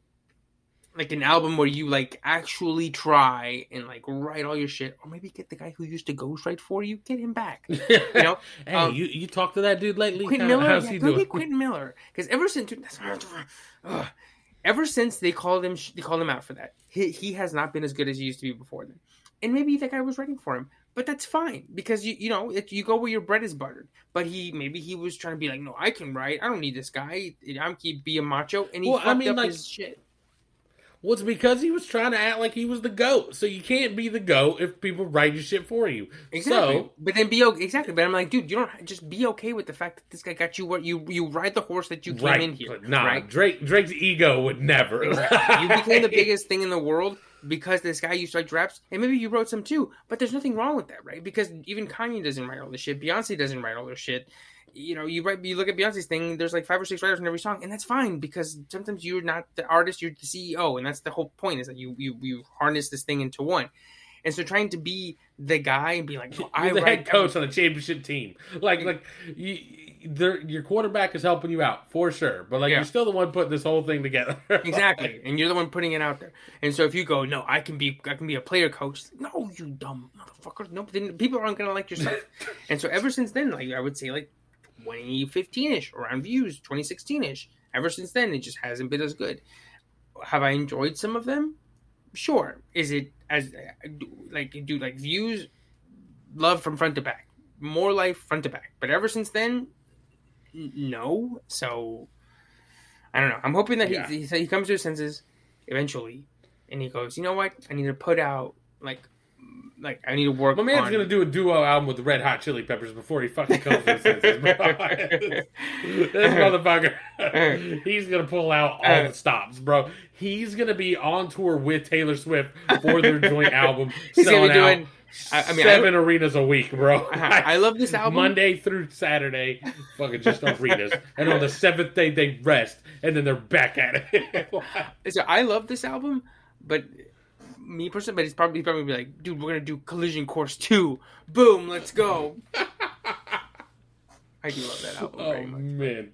Like an album where you like actually try and like write all your shit, or maybe get the guy who used to ghostwrite for you, get him back. You know, hey, um, you you talk to that dude lately? Quentin Miller, how's yeah, he doing? Get Quentin Miller, because ever since dude, uh, ever since they called him, they called him out for that. He he has not been as good as he used to be before then, and maybe that guy was writing for him, but that's fine because you you know it, you go where your bread is buttered. But he maybe he was trying to be like, no, I can write. I don't need this guy. I'm keep being macho, and he well, fucked I mean, up like, his shit. Well, it's because he was trying to act like he was the GOAT. So you can't be the GOAT if people write your shit for you. Exactly. So, but then be okay. Exactly. But I'm like, dude, you don't just be okay with the fact that this guy got you what you you ride the horse that you came right, in here. Nah, right? Drake Drake's ego would never. Exactly. You became the biggest thing in the world because this guy used to write raps, and maybe you wrote some too. But there's nothing wrong with that, right? Because even Kanye doesn't write all this shit. Beyonce doesn't write all this shit. you know, you you look at Beyonce's thing, there's like five or six writers in every song, and that's fine, because sometimes you're not the artist, you're the C E O, and that's the whole point, is that you you, you harness this thing into one. And so trying to be the guy and be like, well, I the write head coach everything. On a championship team, like like you, your quarterback is helping you out for sure, but like yeah. you're still the one putting this whole thing together. Exactly, and you're the one putting it out there. And so if you go, no, I can be I can be a player coach. No, you dumb motherfucker. No, then people aren't gonna like your stuff. And so ever since then, like I would say, like twenty fifteen-ish, around Views, twenty sixteen-ish. Ever since then, it just hasn't been as good. Have I enjoyed some of them? Sure. Is it as like do like Views? Love from front to back. More Life front to back. But ever since then, no. So I don't know. I'm hoping that yeah. he he comes to his senses eventually, and he goes, you know what? I need to put out like. Like, I need to work on... My man's on... going to do a duo album with the Red Hot Chili Peppers before he fucking comes to his senses. This motherfucker. He's going to pull out all the stops, bro. He's going to be on tour with Taylor Swift for their joint album. He's going to be doing... I, I mean, seven I, arenas a week, bro. I, I love this album. Monday through Saturday, fucking just arenas. And on the seventh day, they rest. And then they're back at it. So I love this album, but... Me personally, but he's probably he's probably be like, dude, we're gonna do Collision Course two. Boom, let's go. I do love that album. Oh very much. Man.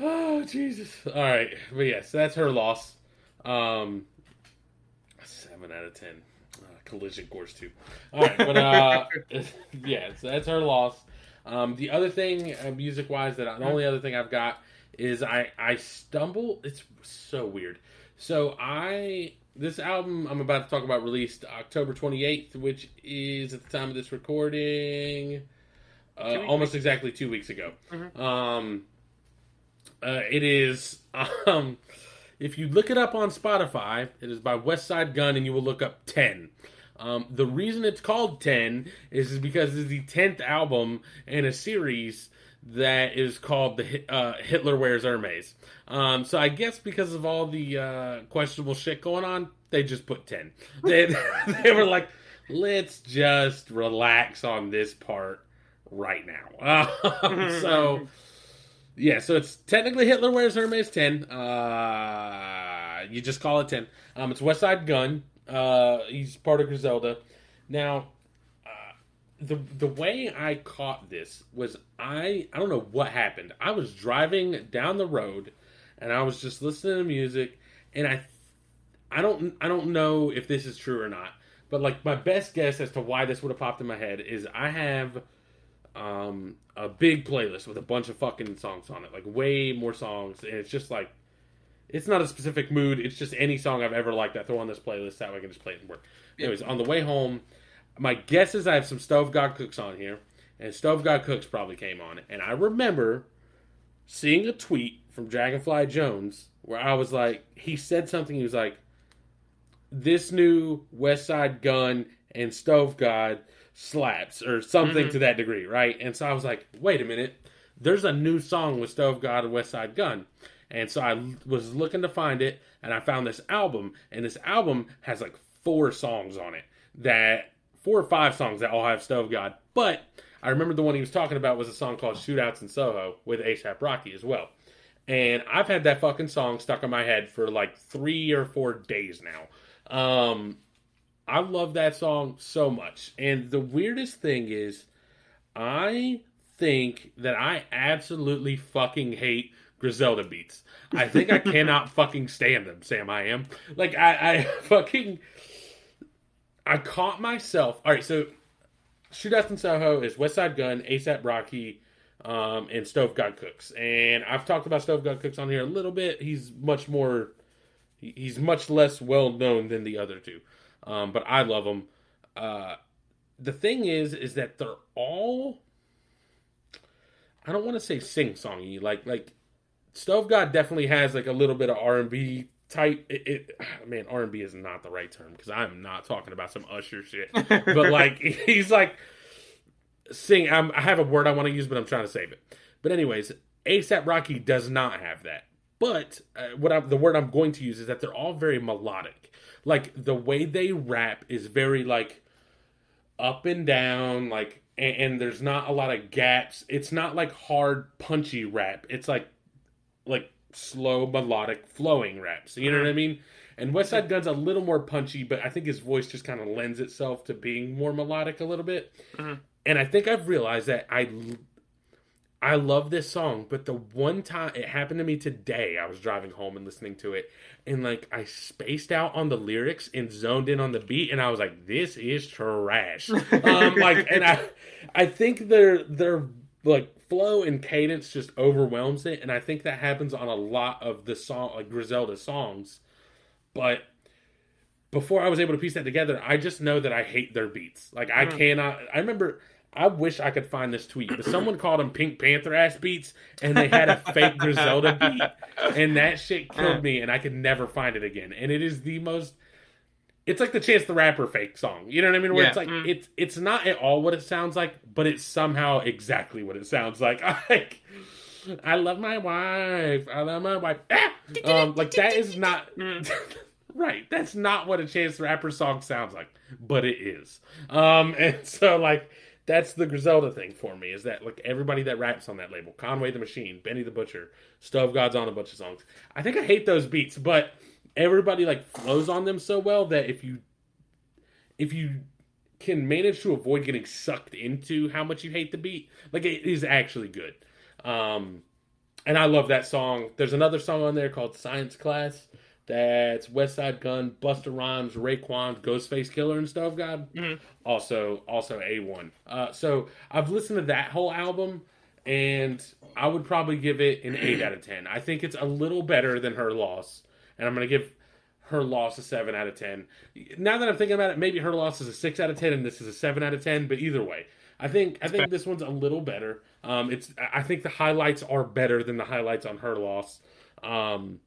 Oh Jesus. All right, but yes, yeah, so that's Her Loss. Um, seven out of ten. Uh, Collision Course two. All right, but uh, yeah, so that's Her Loss. Um, the other thing, uh, music wise, that I, the only other thing I've got is I I stumble. It's so weird. So I. This album I'm about to talk about released October twenty-eighth, which is at the time of this recording uh, almost exactly two weeks ago. Mm-hmm. Um, uh, it is, um, if you look it up on Spotify, it is by Westside Gunn, and you will look up ten. Um, the reason it's called ten is because it's the tenth album in a series that is called the uh, Hitler Wears Hermes. Um, so I guess because of all the uh, questionable shit going on, they just put ten. They, they were like, let's just relax on this part right now. Um, so, yeah, so it's technically Hitler Wears Hermes ten. Uh, you just call it ten. Um, it's Westside Gunn. Uh, he's part of Griselda. Now... The the way I caught this was I, I don't know what happened. I was driving down the road and I was just listening to music, and I I don't I don't know if this is true or not, but like my best guess as to why this would have popped in my head is I have um, a big playlist with a bunch of fucking songs on it, like way more songs, and it's just like it's not a specific mood. It's just any song I've ever liked I throw on this playlist that way I can just play it and work. Anyways, on the way home. My guess is I have some Stove God Cooks on here, and Stove God Cooks probably came on. And I remember seeing a tweet from Dragonfly Jones where I was like, he said something, he was like, this new Westside Gunn and Stove God slaps, or something mm-hmm. to that degree, right? And so I was like, wait a minute, there's a new song with Stove God and Westside Gunn. And so I was looking to find it, and I found this album, and this album has like four songs on it that... Four or five songs that all have Stove God, but I remember the one he was talking about was a song called Shootouts in Soho with A$AP Rocky as well. And I've had that fucking song stuck in my head for like three or four days now. Um, I love that song so much. And the weirdest thing is, I think that I absolutely fucking hate Griselda beats. I think I cannot fucking stand them, Sam. I am. Like, I, I fucking... I caught myself... All right, so Shootouts in Soho is Westside Gunn, A$AP Rocky, um, and Stove God Cooks. And I've talked about Stove God Cooks on here a little bit. He's much more... He's much less well-known than the other two. Um, but I love him. Uh, the thing is, is that they're all... I don't want to say sing-songy. Like, like Stove God definitely has like a little bit of R and B... Type it, it, man. R and B is not the right term because I'm not talking about some Usher shit. But like, he's like, sing. I'm, I have a word I want to use, but I'm trying to save it. But anyways, A$AP Rocky does not have that. But uh, what I, the word I'm going to use is that they're all very melodic. Like the way they rap is very like up and down, like. and, and there's not a lot of gaps. It's not like hard, punchy rap. It's like like slow, melodic, flowing rap. So you know what I mean? And Westside Gunn's a little more punchy, but I think his voice just kind of lends itself to being more melodic a little bit. Uh-huh. And I think I've realized that I, I love this song, but the one time, it happened to me today, I was driving home and listening to it, and like I spaced out on the lyrics and zoned in on the beat, and I was like, this is trash. um, like, and I, I think their, their like flow and cadence just overwhelms it, and I think that happens on a lot of the song, like Griselda songs. But before I was able to piece that together, I just know that I hate their beats. Like, I cannot... I remember... I wish I could find this tweet, but someone called them Pink Panther-ass beats, and they had a fake Griselda beat. And that shit killed me, and I could never find it again. And it is the most... It's like the Chance the Rapper fake song. You know what I mean? Where yeah. it's like, mm. it's it's not at all what it sounds like, but it's somehow exactly what it sounds like. Like... I love my wife. I love my wife. Ah! Um, like, that is not... Right. That's not what a Chance the Rapper song sounds like. But it is. Um, and so, like, that's the Griselda thing for me. Is that, like, everybody that raps on that label. Conway the Machine. Benny the Butcher. Stove God's on a bunch of songs. I think I hate those beats. But everybody, like, flows on them so well that if you... If you... can manage to avoid getting sucked into how much you hate the beat, like, it is actually good. Um, and I love that song. There's another song on there called Science Class. That's Westside Gunn, Busta Rhymes, Raekwon, Ghostface Killer, and Stove God. Mm-hmm. Also, also A one. Uh, so I've listened to that whole album, and I would probably give it an eight out of ten. I think it's a little better than Her Loss, and I'm going to give Her Loss a seven out of ten. Now that I'm thinking about it, maybe Her Loss is a six out of ten, and this is a seven out of ten, but either way. I think I think this one's a little better. Um, it's I think the highlights are better than the highlights on Her Loss, um,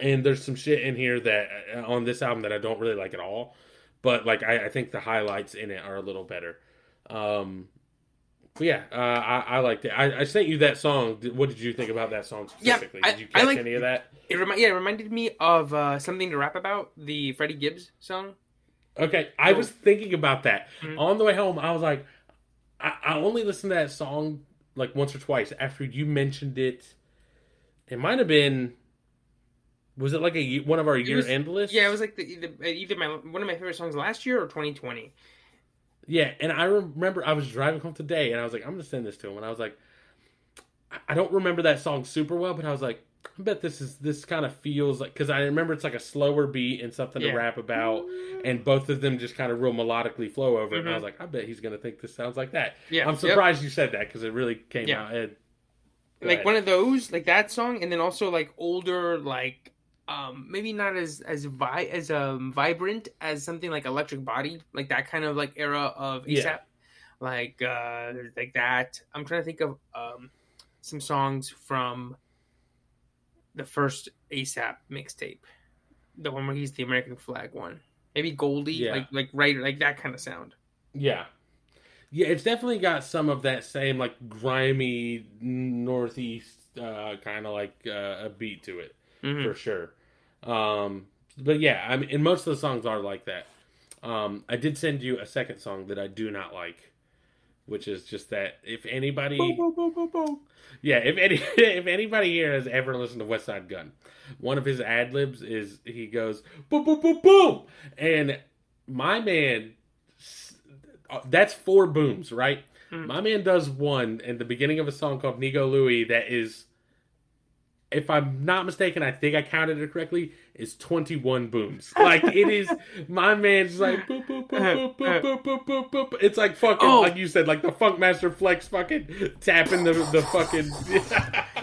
and there's some shit in here that on this album that I don't really like at all. But like I, I think the highlights in it are a little better. Um, but yeah, uh, I, I liked it. I, I sent you that song. What did you think about that song specifically? Yeah, I, did you catch I like, any of that? It remi- yeah, it reminded me of uh, Something to Rap About, the Freddie Gibbs song. Okay, I was thinking about that. Mm-hmm. On the way home, I was like, I, I only listened to that song, like, once or twice after you mentioned it. It might have been, was it, like, a one of our year-end lists? Yeah, it was, like, the, the, either my one of my favorite songs last year or twenty twenty. Yeah, and I remember I was driving home today, and I was like, I'm going to send this to him. And I was like, I don't remember that song super well, but I was like, I bet this is this kind of feels like, because I remember it's like a slower beat and something yeah. to rap about, and both of them just kind of real melodically flow over. Mm-hmm. And I was like, I bet he's gonna think this sounds like that. Yeah, I'm surprised yep. you said that because it really came yeah. out. It, like ahead. One of those, like that song, and then also like older, like um, maybe not as as vi- as um, vibrant as something like Electric Body, like that kind of like era of A$AP, yeah. like uh, like that. I'm trying to think of um, some songs from the first A$AP mixtape, the one where he's the American flag one, maybe Goldie, yeah. like like right, like that kind of sound. Yeah, yeah, it's definitely got some of that same like grimy northeast uh, kind of like uh, a beat to it mm-hmm. for sure. Um, but yeah, I mean, and most of the songs are like that. Um, I did send you a second song that I do not like, which is just that if anybody, boom, boom, boom, boom, boom. yeah, if any, if anybody here has ever listened to Westside Gunn, one of his ad libs is he goes boom, boom, boom, boom, and my man, that's four booms, right? Mm. My man does one at the beginning of a song called Nigo Louie that is, if I'm not mistaken, I think I counted it correctly, is twenty-one booms. Like, it is, my man's like, boop, boop, boop, boop, boop, boop, boop, boop, boop. It's like fucking, oh. like you said, like the Funkmaster Flex fucking tapping the, the fucking.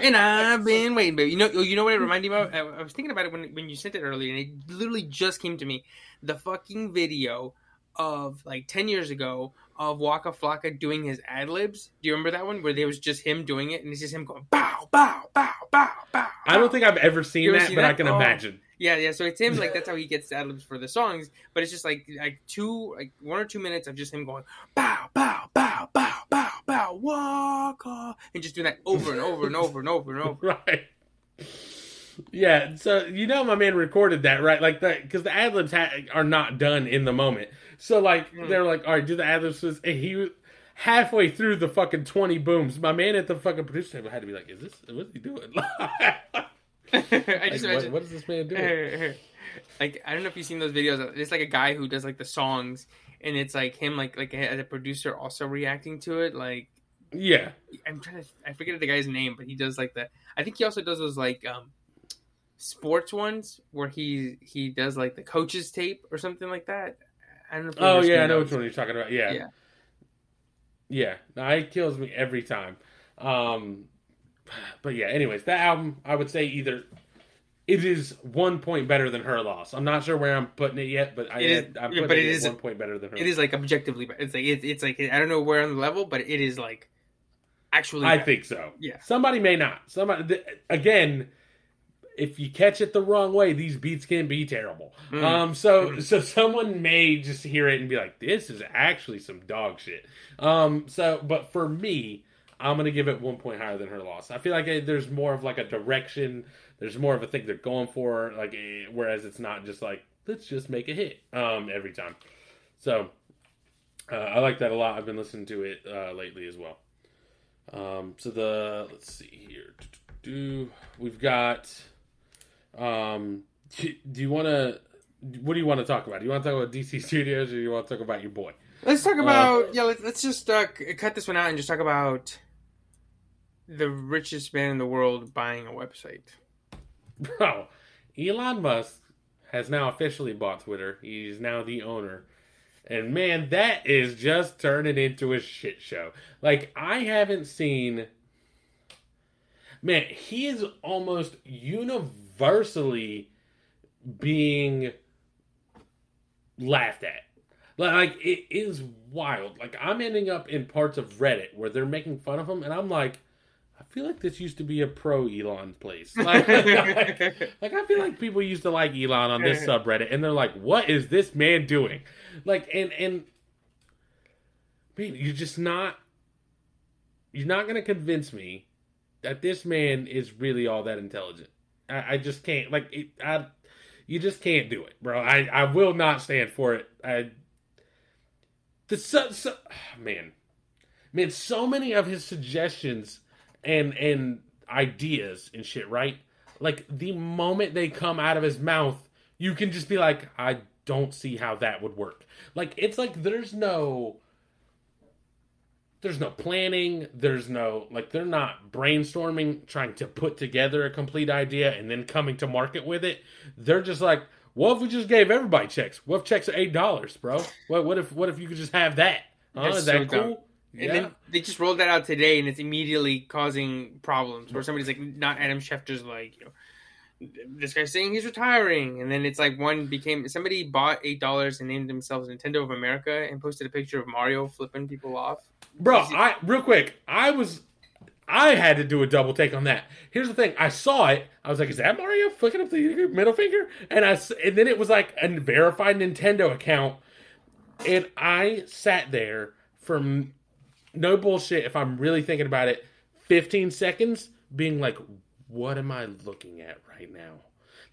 And I've been waiting, baby. You know you know what it reminded me of? I was thinking about it when, when you sent it earlier, and it literally just came to me. The fucking video of, like, ten years ago of Waka Flocka doing his ad-libs. Do you remember that one? Where there was just him doing it, and it's just him going, bow, bow, bow, bow, bow. I don't think I've ever seen you that, seen but that? I can oh. imagine. Yeah, yeah, so it's him, like, that's how he gets ad-libs for the songs, but it's just, like, like two, like, one or two minutes of just him going, bow, bow, bow, bow, bow, bow, Waka, and just doing that over and over and over and over and over. Right. Yeah, so you know my man recorded that, right? Like that, because the ad libs ha- are not done in the moment. So like mm. they're like, all right, do the ad libs. And he halfway through the fucking twenty booms, my man at the fucking producer table had to be like, "Is this what's he doing?" I just like, imagine, what, what is this man doing? Like, I don't know if you've seen those videos. It's like a guy who does like the songs, and it's like him, like like as a producer, also reacting to it. Like, yeah, I'm trying to, I forget the guy's name, but he does like the. I think he also does those like um, sports ones where he he does like the coach's tape or something like that. I don't know. If oh yeah, I know which one you're talking about. Yeah, yeah, yeah. No, it kills me every time. Um, but yeah, anyways, that album, I would say either. It is one point better than Her Loss. I'm not sure where I'm putting it yet, but I, it is, I'm putting but it, it is, one point better than Her Loss. It is like objectively better. It's like, it, it's like, I don't know where on the level, but it is like actually better. I think so. Yeah. Somebody may not. Somebody th- Again, if you catch it the wrong way, these beats can be terrible. Mm. Um. So so someone may just hear it and be like, this is actually some dog shit. Um. So, but for me, I'm going to give it one point higher than Her Loss. I feel like I, there's more of like a direction. There's more of a thing they're going for, like, whereas it's not just like, let's just make a hit um, every time. So, uh, I like that a lot. I've been listening to it uh, lately as well. Um, so, the, let's see here. Do, we've got, um, do, do you want to, what do you want to talk about? Do you want to talk about D C Studios or do you want to talk about your boy? Let's talk about, uh, yeah, let's, let's just uh, cut this one out and just talk about the richest man in the world buying a website. Bro, Elon Musk has now officially bought Twitter. He's now the owner. And man, that is just turning into a shit show. Like, I haven't seen... Man, he is almost universally being laughed at. Like, it is wild. Like, I'm ending up in parts of Reddit where they're making fun of him, and I'm like... I feel like this used to be a pro-Elon place. Like, like, like, I feel like people used to like Elon on this subreddit, and they're like, what is this man doing? Like, and, and man, you're just not, you're not going to convince me that this man is really all that intelligent. I, I just can't, like, it, I, you just can't do it, bro. I, I will not stand for it. I, the, so, so, man, man, so many of his suggestions and and ideas and shit, right? Like, the moment they come out of his mouth, you can just be like, I don't see how that would work. Like, it's like there's no there's no planning, there's no, like, they're not brainstorming, trying to put together a complete idea and then coming to market with it. They're just like, what if we just gave everybody checks? What if checks are eight dollars, bro? What what if what if you could just have that? Huh? Is that so cool? Dumb. And yeah. Then they just rolled that out today, and it's immediately causing problems. Where somebody's like, not Adam Schefter's like, you know, this guy's saying he's retiring. And then it's like one became, somebody bought eight dollars and named themselves Nintendo of America and posted a picture of Mario flipping people off. Bro, I real quick, I was, I had to do a double take on that. Here's the thing. I saw it. I was like, is that Mario flicking up the middle finger? And I, and then it was like a verified Nintendo account. And I sat there for... No bullshit, if I'm really thinking about it, fifteen seconds being like, what am I looking at right now?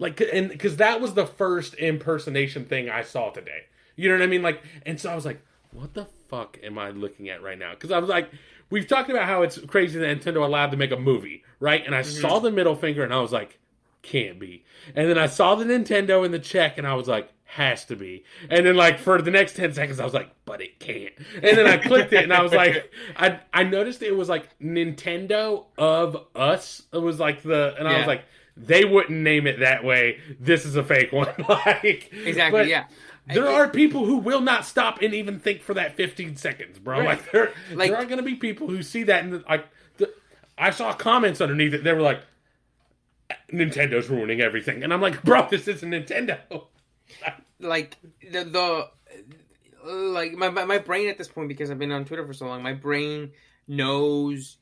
Like, and because that was the first impersonation thing I saw today. You know what I mean? Like, and so I was like, what the fuck am I looking at right now? Because I was like, we've talked about how it's crazy that Nintendo allowed to make a movie, right? And I mm-hmm. saw the middle finger and I was like, can't be. And then I saw the Nintendo in the check and I was like, has to be. And then, like, for the next ten seconds, I was like, but it can't. And then I clicked it, and I was like, I I noticed it was, like, Nintendo of Us. It was, like, the... And yeah. I was like, they wouldn't name it that way. This is a fake one. Like, exactly, yeah. There I, are people who will not stop and even think for that fifteen seconds, bro. Right. Like, there, like, there are going to be people who see that, and, like, the, I saw comments underneath it. They were like, Nintendo's ruining everything. And I'm like, bro, this isn't Nintendo. Like the the like my my brain at this point, because I've been on Twitter for so long, my brain knows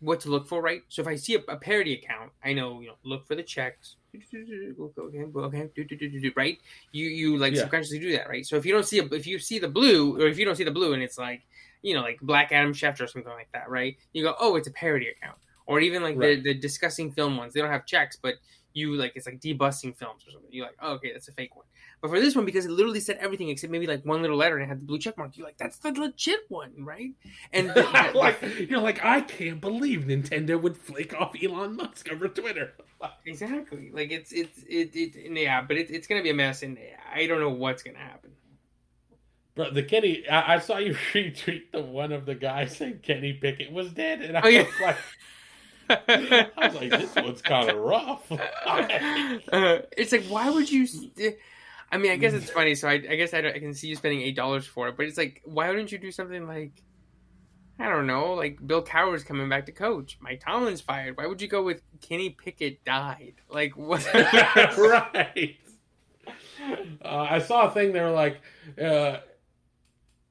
what to look for, right? So if I see a, a parody account, I know, you know, look for the checks. Okay, okay, right? You you like yeah. subconsciously do that, right? So if you don't see a, if you see the blue, or if you don't see the blue, and it's like, you know, like Black Adam Schefter or something like that, right? You go, oh, it's a parody account. Or even like right. the, the discussing film ones, they don't have checks, but you like, it's like debusting films or something. You're like, oh, okay, that's a fake one. But for this one, because it literally said everything except maybe like one little letter and it had the blue check mark, you're like, that's the legit one, right? And like, you're like, I can't believe Nintendo would flick off Elon Musk over Twitter. Exactly. Like it's it's it, it yeah, but it, it's gonna be a mess, and I don't know what's gonna happen. Bro, the Kenny, I, I saw you retweet the one of the guys saying Kenny Pickett was dead, and I oh, yeah. was like. I was like, this one's kind of rough. uh, it's like, why would you... St- I mean, I guess it's funny, so I, I guess I, don't, I can see you spending eight dollars for it, but it's like, why wouldn't you do something like, I don't know, like Bill Cowher's coming back to coach, Mike Tomlin's fired, why would you go with Kenny Pickett died? Like, what? Right. Uh, I saw a thing, they were like, uh,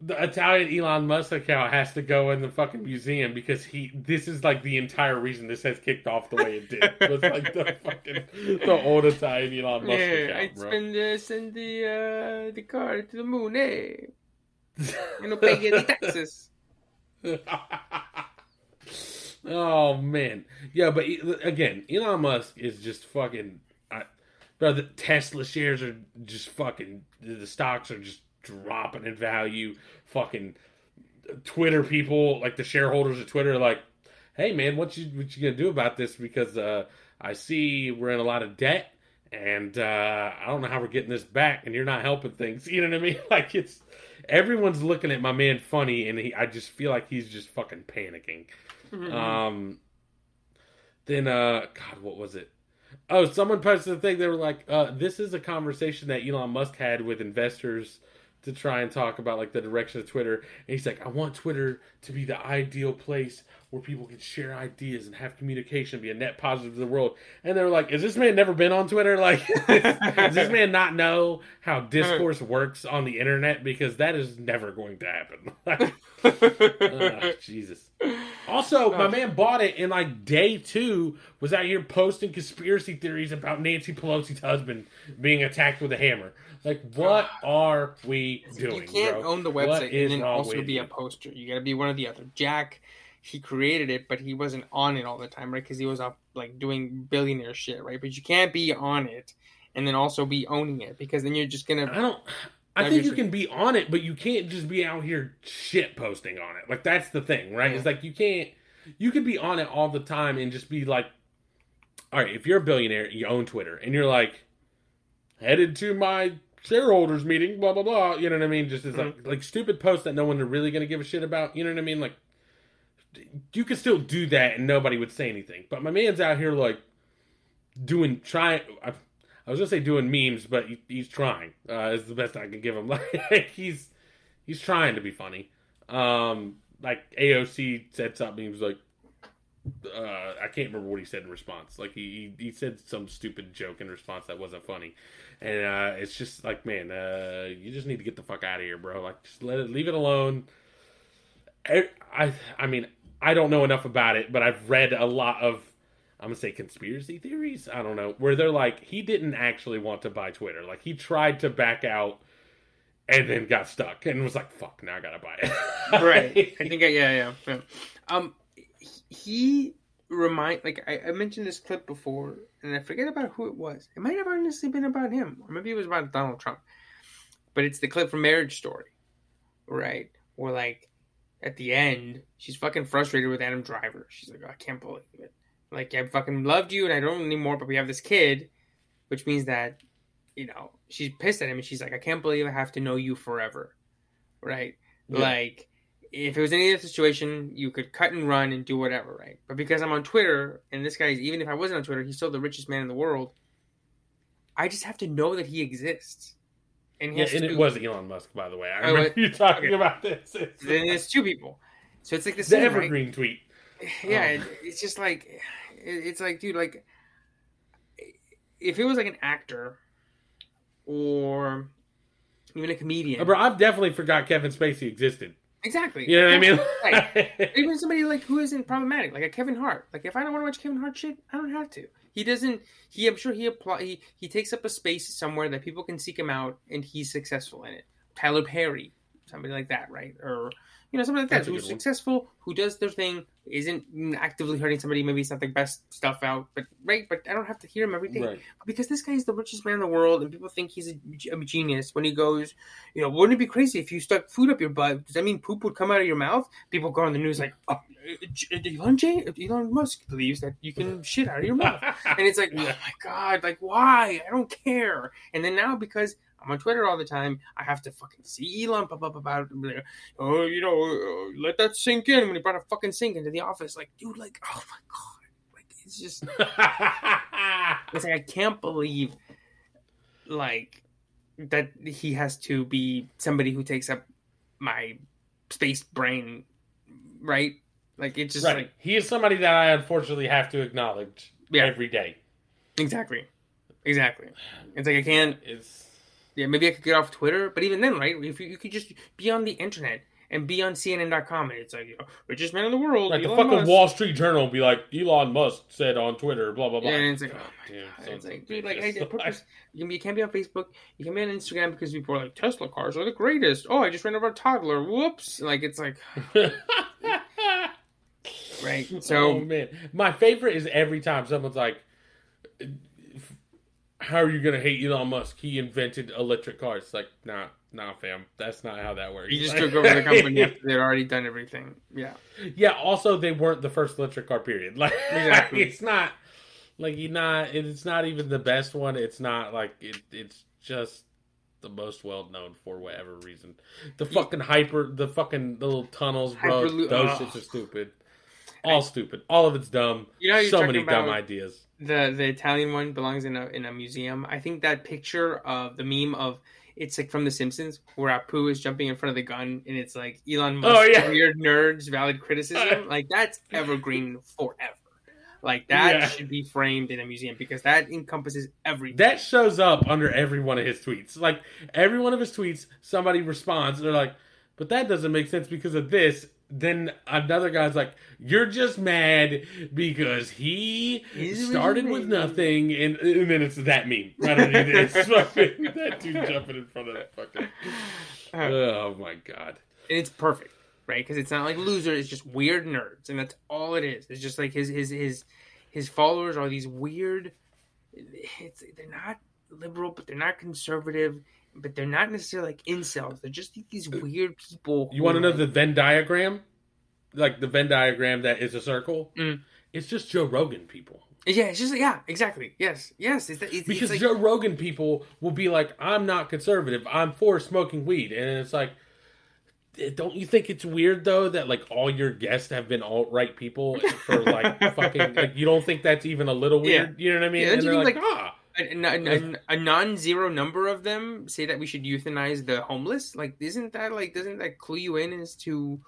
the Italian Elon Musk account has to go in the fucking museum because he. This is like the entire reason this has kicked off the way it did. It was like the fucking the old Italian Elon Musk yeah, account. Yeah, I spend this in the uh, the car to the moon, eh? You don't pay any taxes. Oh man, yeah, but again, Elon Musk is just fucking. I, bro, the Tesla shares are just fucking. The stocks are just. Dropping in value. Fucking Twitter people, like the shareholders of Twitter, are like, hey man, what you what you gonna do about this? Because uh, I see we're in a lot of debt, and uh, I don't know how we're getting this back, and you're not helping things. You know what I mean? Like it's everyone's looking at my man funny, and he, I just feel like he's just fucking panicking. Mm-hmm. Um, then uh, God, what was it? Oh, someone posted a thing. They were like, uh, this is a conversation that Elon Musk had with investors. To try and talk about like the direction of Twitter. And he's like, I want Twitter to be the ideal place where people can share ideas and have communication, be a net positive to the world. And they're like, is this man never been on Twitter? Like, does this man not know how discourse works on the internet? Because that is never going to happen. Like, uh, Jesus. Also, my man bought it and like day two was out here posting conspiracy theories about Nancy Pelosi's husband being attacked with a hammer. Like, what are we doing? You can't bro? own the website and then also be a poster. You got to be one or the other. Jack, he created it, but he wasn't on it all the time, right? Because he was off like doing billionaire shit, right? But you can't be on it and then also be owning it because then you're just gonna. I don't. I think you can be on it, but you can't just be out here shit posting on it. Like that's the thing, right? Yeah. It's like you can't. You could be on it all the time and just be like, all right, if you're a billionaire, you own Twitter, and you're like headed to my. Shareholders meeting, blah blah blah. You know what I mean? Just as like mm-hmm. like stupid posts that no one are really gonna give a shit about. You know what I mean? Like you could still do that and nobody would say anything. But my man's out here like doing try. I, I was gonna say doing memes, but he, he's trying. Uh, is the best I can give him. Like he's he's trying to be funny. Um, like A O C said something. He was like, uh, I can't remember what he said in response. Like he he, he said some stupid joke in response that wasn't funny. And uh, it's just like, man, uh, you just need to get the fuck out of here, bro. Like, just let it, leave it alone. I, I, I mean, I don't know enough about it, but I've read a lot of, I'm gonna say conspiracy theories. I don't know, where they're like, he didn't actually want to buy Twitter. Like, he tried to back out, and then got stuck, and was like, fuck, now I gotta buy it. Right? I think, I, yeah, yeah, yeah. Um, he. Remind like I, I mentioned this clip before, and I forget about who it was. It might have honestly been about him, or maybe it was about Donald Trump. But it's the clip from Marriage Story, right? Where like at the end, she's fucking frustrated with Adam Driver. She's like, I can't believe it. Like I fucking loved you, and I don't anymore. But we have this kid, which means that you know she's pissed at him, and she's like, I can't believe I have to know you forever, right? Yeah. Like. If it was any other situation, you could cut and run and do whatever, right? But because I'm on Twitter, and this guy's, even if I wasn't on Twitter, he's still the richest man in the world. I just have to know that he exists. And, he yeah, and it was Elon Musk, by the way. I remember oh, it, you talking okay. about this. It's then there's two people. So it's like this. The same, evergreen right? tweet. Yeah, um. it, it's just like, it, it's like, dude, like, if it was like an actor or even a comedian. Oh, bro, I've definitely forgot Kevin Spacey existed. Exactly. You know what I mean? Right. Even somebody like who isn't problematic, like a Kevin Hart. Like if I don't want to watch Kevin Hart shit, I don't have to. He doesn't. He, I'm sure he apply. He, he takes up a space somewhere that people can seek him out, and he's successful in it. Tyler Perry, somebody like that, right? Or You know, something like that. Who's successful, who does their thing, isn't actively hurting somebody. Maybe it's not their best stuff out, but right. But I don't have to hear him every day right. because this guy is the richest man in the world, and people think he's a, a genius when he goes. You know, wouldn't it be crazy if you stuck food up your butt? Does that mean poop would come out of your mouth? People go on the news like, oh, Elon J, Elon Musk believes that you can shit out of your mouth, and it's like, oh my god, like why? I don't care. And then now because. I'm on Twitter all the time. I have to fucking see Elon pop up about, oh, you know, let that sink in when he brought a fucking sink into the office. Like, dude, like, oh my God. Like, it's just, it's like, I can't believe, like, that he has to be somebody who takes up my space brain, right? Like, it's just right. like. He is somebody that I unfortunately have to acknowledge yeah. every day. Exactly. Exactly. It's like, I can't. It's. Yeah, maybe I could get off Twitter, but even then, right? If you, you could just be on the internet and be on C N N dot com, and it's like, you know, richest man in the world. Like Elon the fucking Musk. Wall Street Journal would be like, Elon Musk said on Twitter, blah blah blah. Yeah, and it's like, oh, oh my god, god. It's like, dude, like, I, purpose, you can't be on Facebook, you can't be on Instagram because people are like, Tesla cars are the greatest. Oh, I just ran over a toddler. Whoops! Like, it's like, right? So, oh, man, my favorite is every time someone's like. How are you going to hate Elon Musk? He invented electric cars. It's like, nah, nah, fam. That's not how that works. He just took over the company after they'd already done everything. Yeah. Yeah, also, they weren't the first electric car, period. Like, exactly. It's not, like, you're not, it's not even the best one. It's not, like, it, it's just the most well-known for whatever reason. The fucking hyper, the fucking little tunnels, bro. Hyperlo- Those oh. shits are stupid. All I, stupid. All of it's dumb. You know, so many dumb ideas. The the Italian one belongs in a in a museum. I think that picture of the meme of it's like from The Simpsons where Apu is jumping in front of the gun and it's like Elon Musk oh, yeah. weird nerds valid criticism. Like that's evergreen forever. Like that yeah. should be framed in a museum because that encompasses everything. That shows up under every one of his tweets. Like every one of his tweets, somebody responds and they're like, but that doesn't make sense because of this. Then another guy's like, you're just mad because he He's started with nothing, and, and then it's that meme. I don't need this. That dude jumping in front of that fucking... Oh, my God. And it's perfect, right? Because it's not like loser. It's just weird nerds, and that's all it is. It's just like his his his, his followers are these weird... It's, they're not liberal, but they're not conservative. But they're not necessarily like incels. They're just these weird people. You want to know the Venn diagram? Like the Venn diagram that is a circle? Mm. It's just Joe Rogan people. Yeah, it's just, yeah, exactly. Yes, yes. It's, it's, because it's like... Joe Rogan people will be like, I'm not conservative. I'm for smoking weed. And it's like, don't you think it's weird, though, that like all your guests have been alt-right people for like fucking, like you don't think that's even a little weird? Yeah. You know what I mean? Yeah, and they're like, like, ah. A, a, a, a non-zero number of them say that we should euthanize the homeless. Like, isn't that like, doesn't that clue you in as to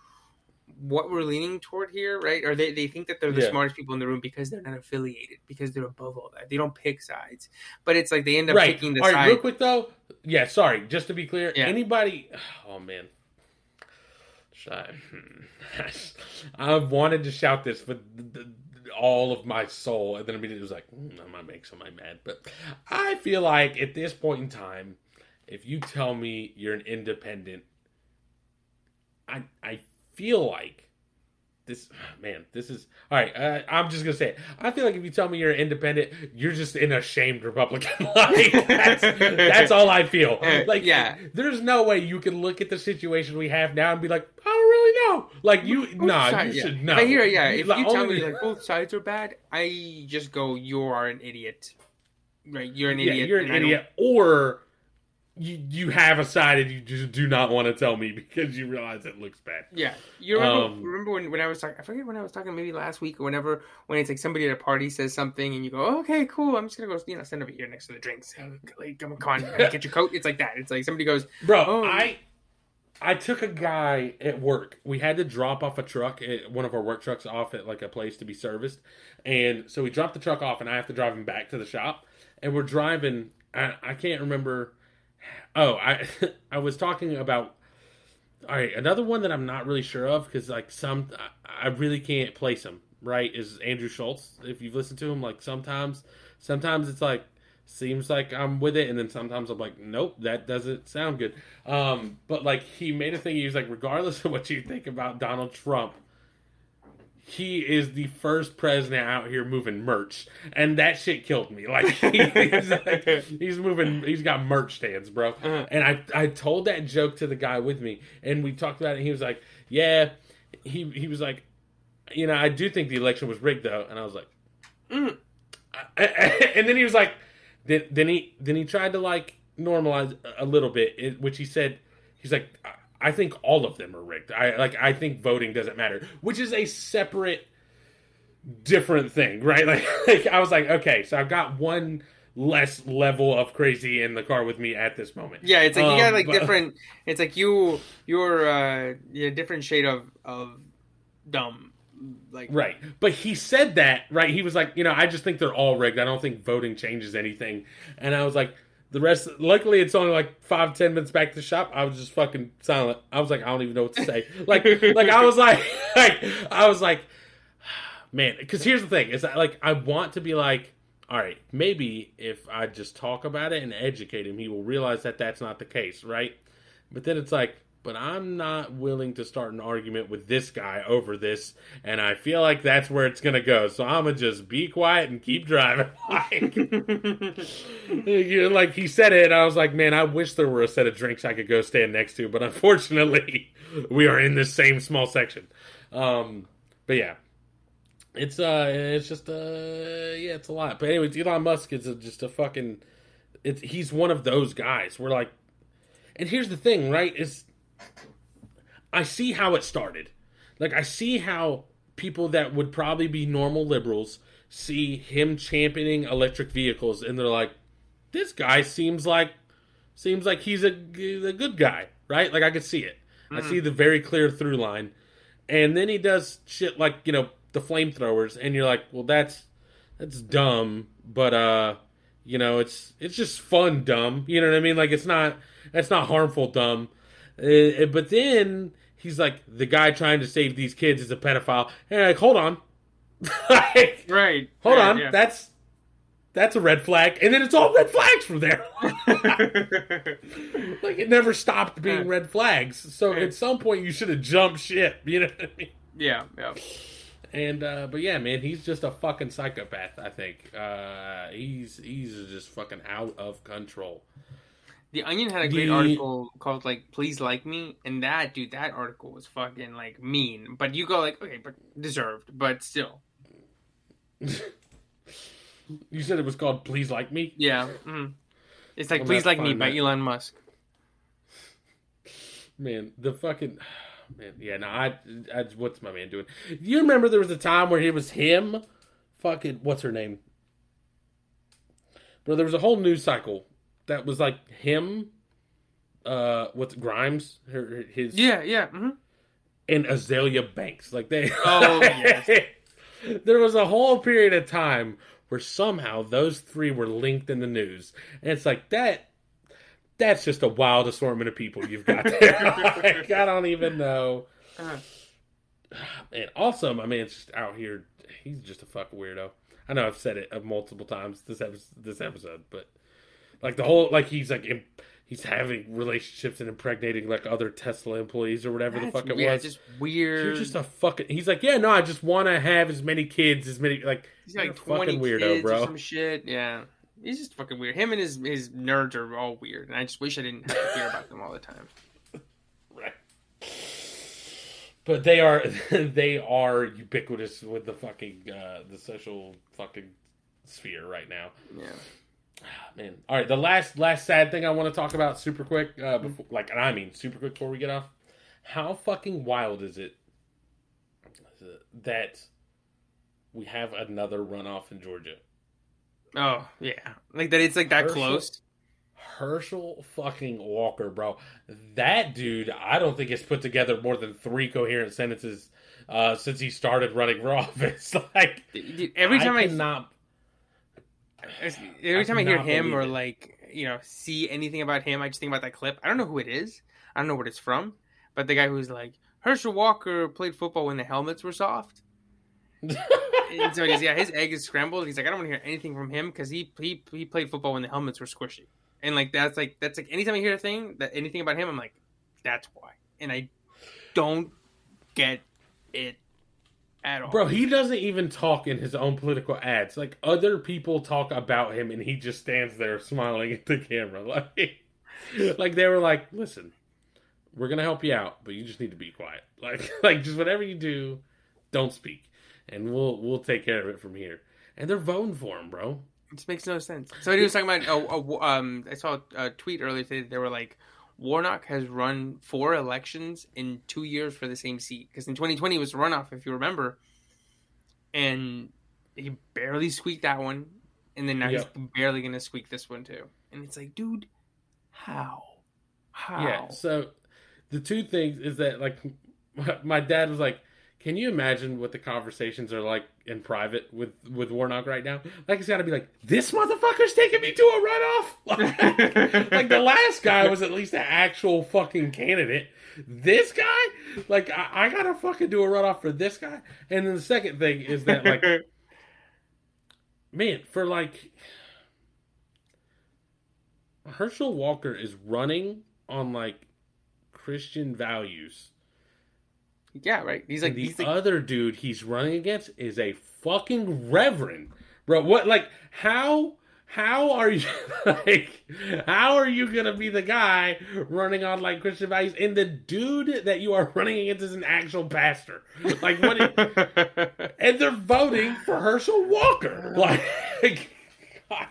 what we're leaning toward here, right? Or they, they think that they're the yeah. smartest people in the room because they're not affiliated, because they're above all that. They don't pick sides. But it's like they end up right. picking the all side. All right, real quick, though. Yeah, sorry. Just to be clear, yeah. anybody... Oh, man. I, I've wanted to shout this, but... The, the, all of my soul, and then immediately was like, mm, I'm gonna make somebody mad. But I feel like at this point in time, if you tell me you're an independent, I I feel like this man, this is all right. Uh, I'm just gonna say it. I feel like if you tell me you're an independent, you're just an ashamed Republican. Like, that's, that's all I feel. Like, yeah, there's no way you can look at the situation we have now and be like, I don't really know. Like, you, both nah, sides, you yeah. should know. I hear, yeah. If like, you tell only... me like both sides are bad, I just go, you are an idiot. Right? You're an idiot. Yeah, you're an idiot, or you you have a side and you just do not want to tell me because you realize it looks bad. Yeah, you remember, um, remember when, when I was talking? I forget when I was talking, maybe last week or whenever. When it's like somebody at a party says something and you go, oh, "Okay, cool, I'm just gonna go, you know, stand over here next to the drinks. Like, come on, get your coat." It's like that. It's like somebody goes, "Bro, oh. I." I took a guy at work. We had to drop off a truck, one of our work trucks off at like a place to be serviced. And so we dropped the truck off and I have to drive him back to the shop. And we're driving, I, I can't remember. Oh, I I was talking about, all right, another one that I'm not really sure of because like some, I, I really can't place him, right, is Andrew Schultz. If you've listened to him, like sometimes, sometimes it's like, seems like I'm with it, and then sometimes I'm like, nope, that doesn't sound good. Um, but like, he made a thing. He was like, regardless of what you think about Donald Trump, he is the first president out here moving merch, and that shit killed me. Like, he, he's, like he's moving, he's got merch stands, bro. Uh-huh. And I, I told that joke to the guy with me, and we talked about it. And he was like, yeah, he, he was like, you know, I do think the election was rigged though. And I was like, mm. And then he was like, then, then he, then he tried to like normalize a little bit, which he said, he's like, I think all of them are rigged. I like. I think voting doesn't matter, which is a separate, different thing, right? Like, like, I was like, okay, so I've got one less level of crazy in the car with me at this moment. Yeah, it's like um, you got like but, different. It's like you, you're uh, a different shade of of dumb. Like, right, but he said that, right? He was like, you know, I just think they're all rigged. I don't think voting changes anything, and I was like. The rest, luckily, it's only like five, ten minutes back to the shop. I was just fucking silent. I was like, I don't even know what to say. Like, like I was like, like, I was like, man, because here's the thing. Is that like, I want to be like, all right, maybe if I just talk about it and educate him, he will realize that that's not the case, right? But then it's like, but I'm not willing to start an argument with this guy over this, and I feel like that's where it's going to go. So I'm going to just be quiet and keep driving. Like, you know, like he said it, and I was like, man, I wish there were a set of drinks I could go stand next to, but unfortunately, we are in this same small section. Um, but yeah, it's uh, it's just, uh, yeah, it's a lot. But anyways, Elon Musk is a, just a fucking, it's, he's one of those guys. We're like, and here's the thing, right, is I see how it started. Like, I see how people that would probably be normal liberals see him championing electric vehicles, and they're like, this guy seems like seems like he's a, a good guy, right? Like, I could see it. Mm-hmm. I see the very clear through line. And then he does shit like, you know, the flamethrowers, and you're like, well, that's that's dumb, but, uh, you know, it's it's just fun dumb. You know what I mean? Like, it's not, that's not harmful dumb. Uh, but then he's like, the guy trying to save these kids is a pedophile. And I'm like, hold on. Like, right. Hold yeah, on. Yeah. That's that's a red flag. And then it's all red flags from there. Like, it never stopped being red flags. So at some point you should have jumped ship. You know what I mean? Yeah, yeah. And, uh, but yeah, man, he's just a fucking psychopath, I think. Uh, he's he's just fucking out of control. The Onion had a great the... article called, like, Please Like Me. And that, dude, that article was fucking, like, mean. But you go, like, okay, but deserved, but still. You said it was called Please Like Me? Yeah. Mm-hmm. It's like, I'm Please Like Me that. By Elon Musk. Man, the fucking... Man, yeah, no, I, I... What's my man doing? You remember there was a time where it was him? Fucking... What's her name? Bro, there was a whole news cycle... That was like him, uh, what's Grimes, her, his yeah, yeah, mm-hmm. and Azalea Banks. Like they, oh yes, there was a whole period of time where somehow those three were linked in the news, and it's like that. That's just a wild assortment of people you've got there. Like, I don't even know. Uh-huh. And also, my man's just out here. He's just a fuck weirdo. I know I've said it multiple times this episode, this episode, but. Like, the whole, like, he's, like, imp- he's having relationships and impregnating, like, other Tesla employees or whatever that's the fuck it weird. was. Just weird. You're just a fucking, he's like, yeah, no, I just want to have as many kids, as many, like, he's like twenty fucking weirdo, bro. Or some shit, yeah. He's just fucking weird. Him and his, his nerds are all weird, and I just wish I didn't have to hear about them all the time. Right. But they are, they are ubiquitous with the fucking, uh, the social fucking sphere right now. Yeah. Man, all right. The last, last sad thing I want to talk about, super quick. Uh, before, like, and I mean, super quick before we get off. How fucking wild is it that we have another runoff in Georgia? Oh yeah, like that. It's like that Herschel, close. Herschel fucking Walker, bro. That dude, I don't think has put together more than three coherent sentences uh, since he started running for office. Like, dude, every time I, I cannot... Every time I, I hear him or, like, you know, see anything about him, I just think about that clip. I don't know who it is. I don't know what it's from. But the guy who's like, Herschel Walker played football when the helmets were soft. So yeah, his egg is scrambled. He's like, I don't want to hear anything from him because he, he he played football when the helmets were squishy, and like that's like that's like anytime I hear a thing that anything about him, I'm like, that's why, and I don't get it at all. Bro, he doesn't even talk in his own political ads. Like other people talk about him, and he just stands there smiling at the camera, like like they were like, listen, we're gonna help you out, but you just need to be quiet. Like like just whatever you do, don't speak. And we'll we'll take care of it from here. And they're voting for him, bro. It just makes no sense. Somebody was talking about, a, a, um, I saw a tweet earlier today. They were like, Warnock has run four elections in two years for the same seat. Because in twenty twenty, it was a runoff, if you remember. And he barely squeaked that one. And then now yep. he's barely going to squeak this one, too. And it's like, dude, how? How? Yeah, so the two things is that, like, my dad was like, can you imagine what the conversations are like in private with, with Warnock right now? Like, it's got to be like, this motherfucker's taking me to a runoff? Like, like, the last guy was at least an actual fucking candidate. This guy? Like, I, I got to fucking do a runoff for this guy? And then the second thing is that, like, man, for, like, Herschel Walker is running on, like, Christian values. Yeah, right. He's like, and the he's like, other dude he's running against is a fucking reverend, bro. What, like, how, how are you, like, how are you gonna be the guy running on like Christian values, and the dude that you are running against is an actual pastor? Like, what? Is, and they're voting for Herschel Walker, like, God.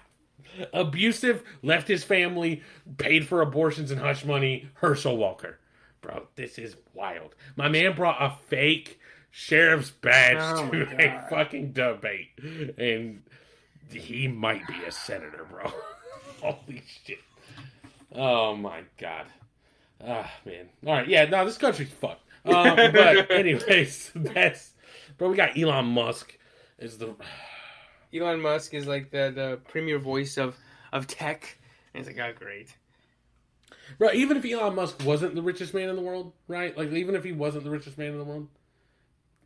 Abusive, left his family, paid for abortions and hush money, Herschel Walker. Bro, this is wild. My man brought a fake sheriff's badge oh to God. a fucking debate. And he might be a senator, bro. Holy shit. Oh, my God. Ah, oh, man. All right, yeah, no, this country's fucked. Um, but anyways, that's... Bro, we got Elon Musk is the... Elon Musk is like the, the premier voice of, of tech. And he's like, oh, great. Bro, even if Elon Musk wasn't the richest man in the world, right? Like, even if he wasn't the richest man in the world,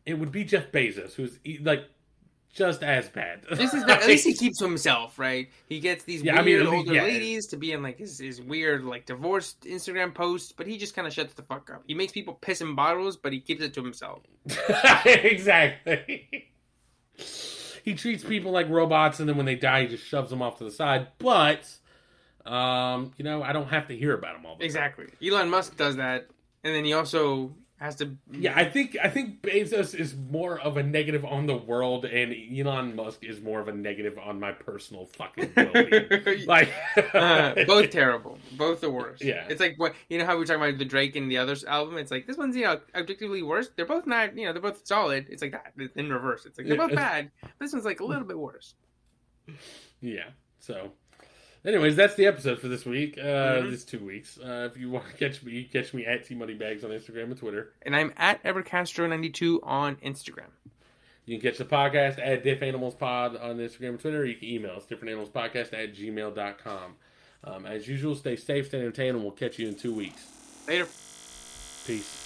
it would be Jeff Bezos, who's, like, just as bad. This is not, at least he keeps to himself, right? He gets these yeah, weird I mean, older yeah. ladies to be in, like, his, his weird, like, divorced Instagram posts, but he just kind of shuts the fuck up. He makes people piss in bottles, but he keeps it to himself. Exactly. He treats people like robots, and then when they die, he just shoves them off to the side, but... Um, you know, I don't have to hear about him all the time. Exactly. Elon Musk does that, and then he also has to... Yeah, I think I think Bezos is more of a negative on the world, and Elon Musk is more of a negative on my personal fucking well-being. Like, uh, both terrible. Both the worst. Yeah. It's like, what you know how we were talking about the Drake and the other album? It's like, this one's, you know, objectively worse. They're both not, you know, they're both solid. It's like that. In reverse. It's like, they're both yeah, bad. This one's, like, a little bit worse. Yeah, so... Anyways, that's the episode for this week. Uh, mm-hmm. This two weeks. Uh, if you want to catch me, you catch me at T Moneybags on Instagram and Twitter. And I'm at Evercastro ninety-two on Instagram. You can catch the podcast at DiffAnimalsPod on Instagram and Twitter. You can email us, different animals podcast at gmail dot com. Um, as usual, stay safe, stay entertained, and we'll catch you in two weeks. Later. Peace.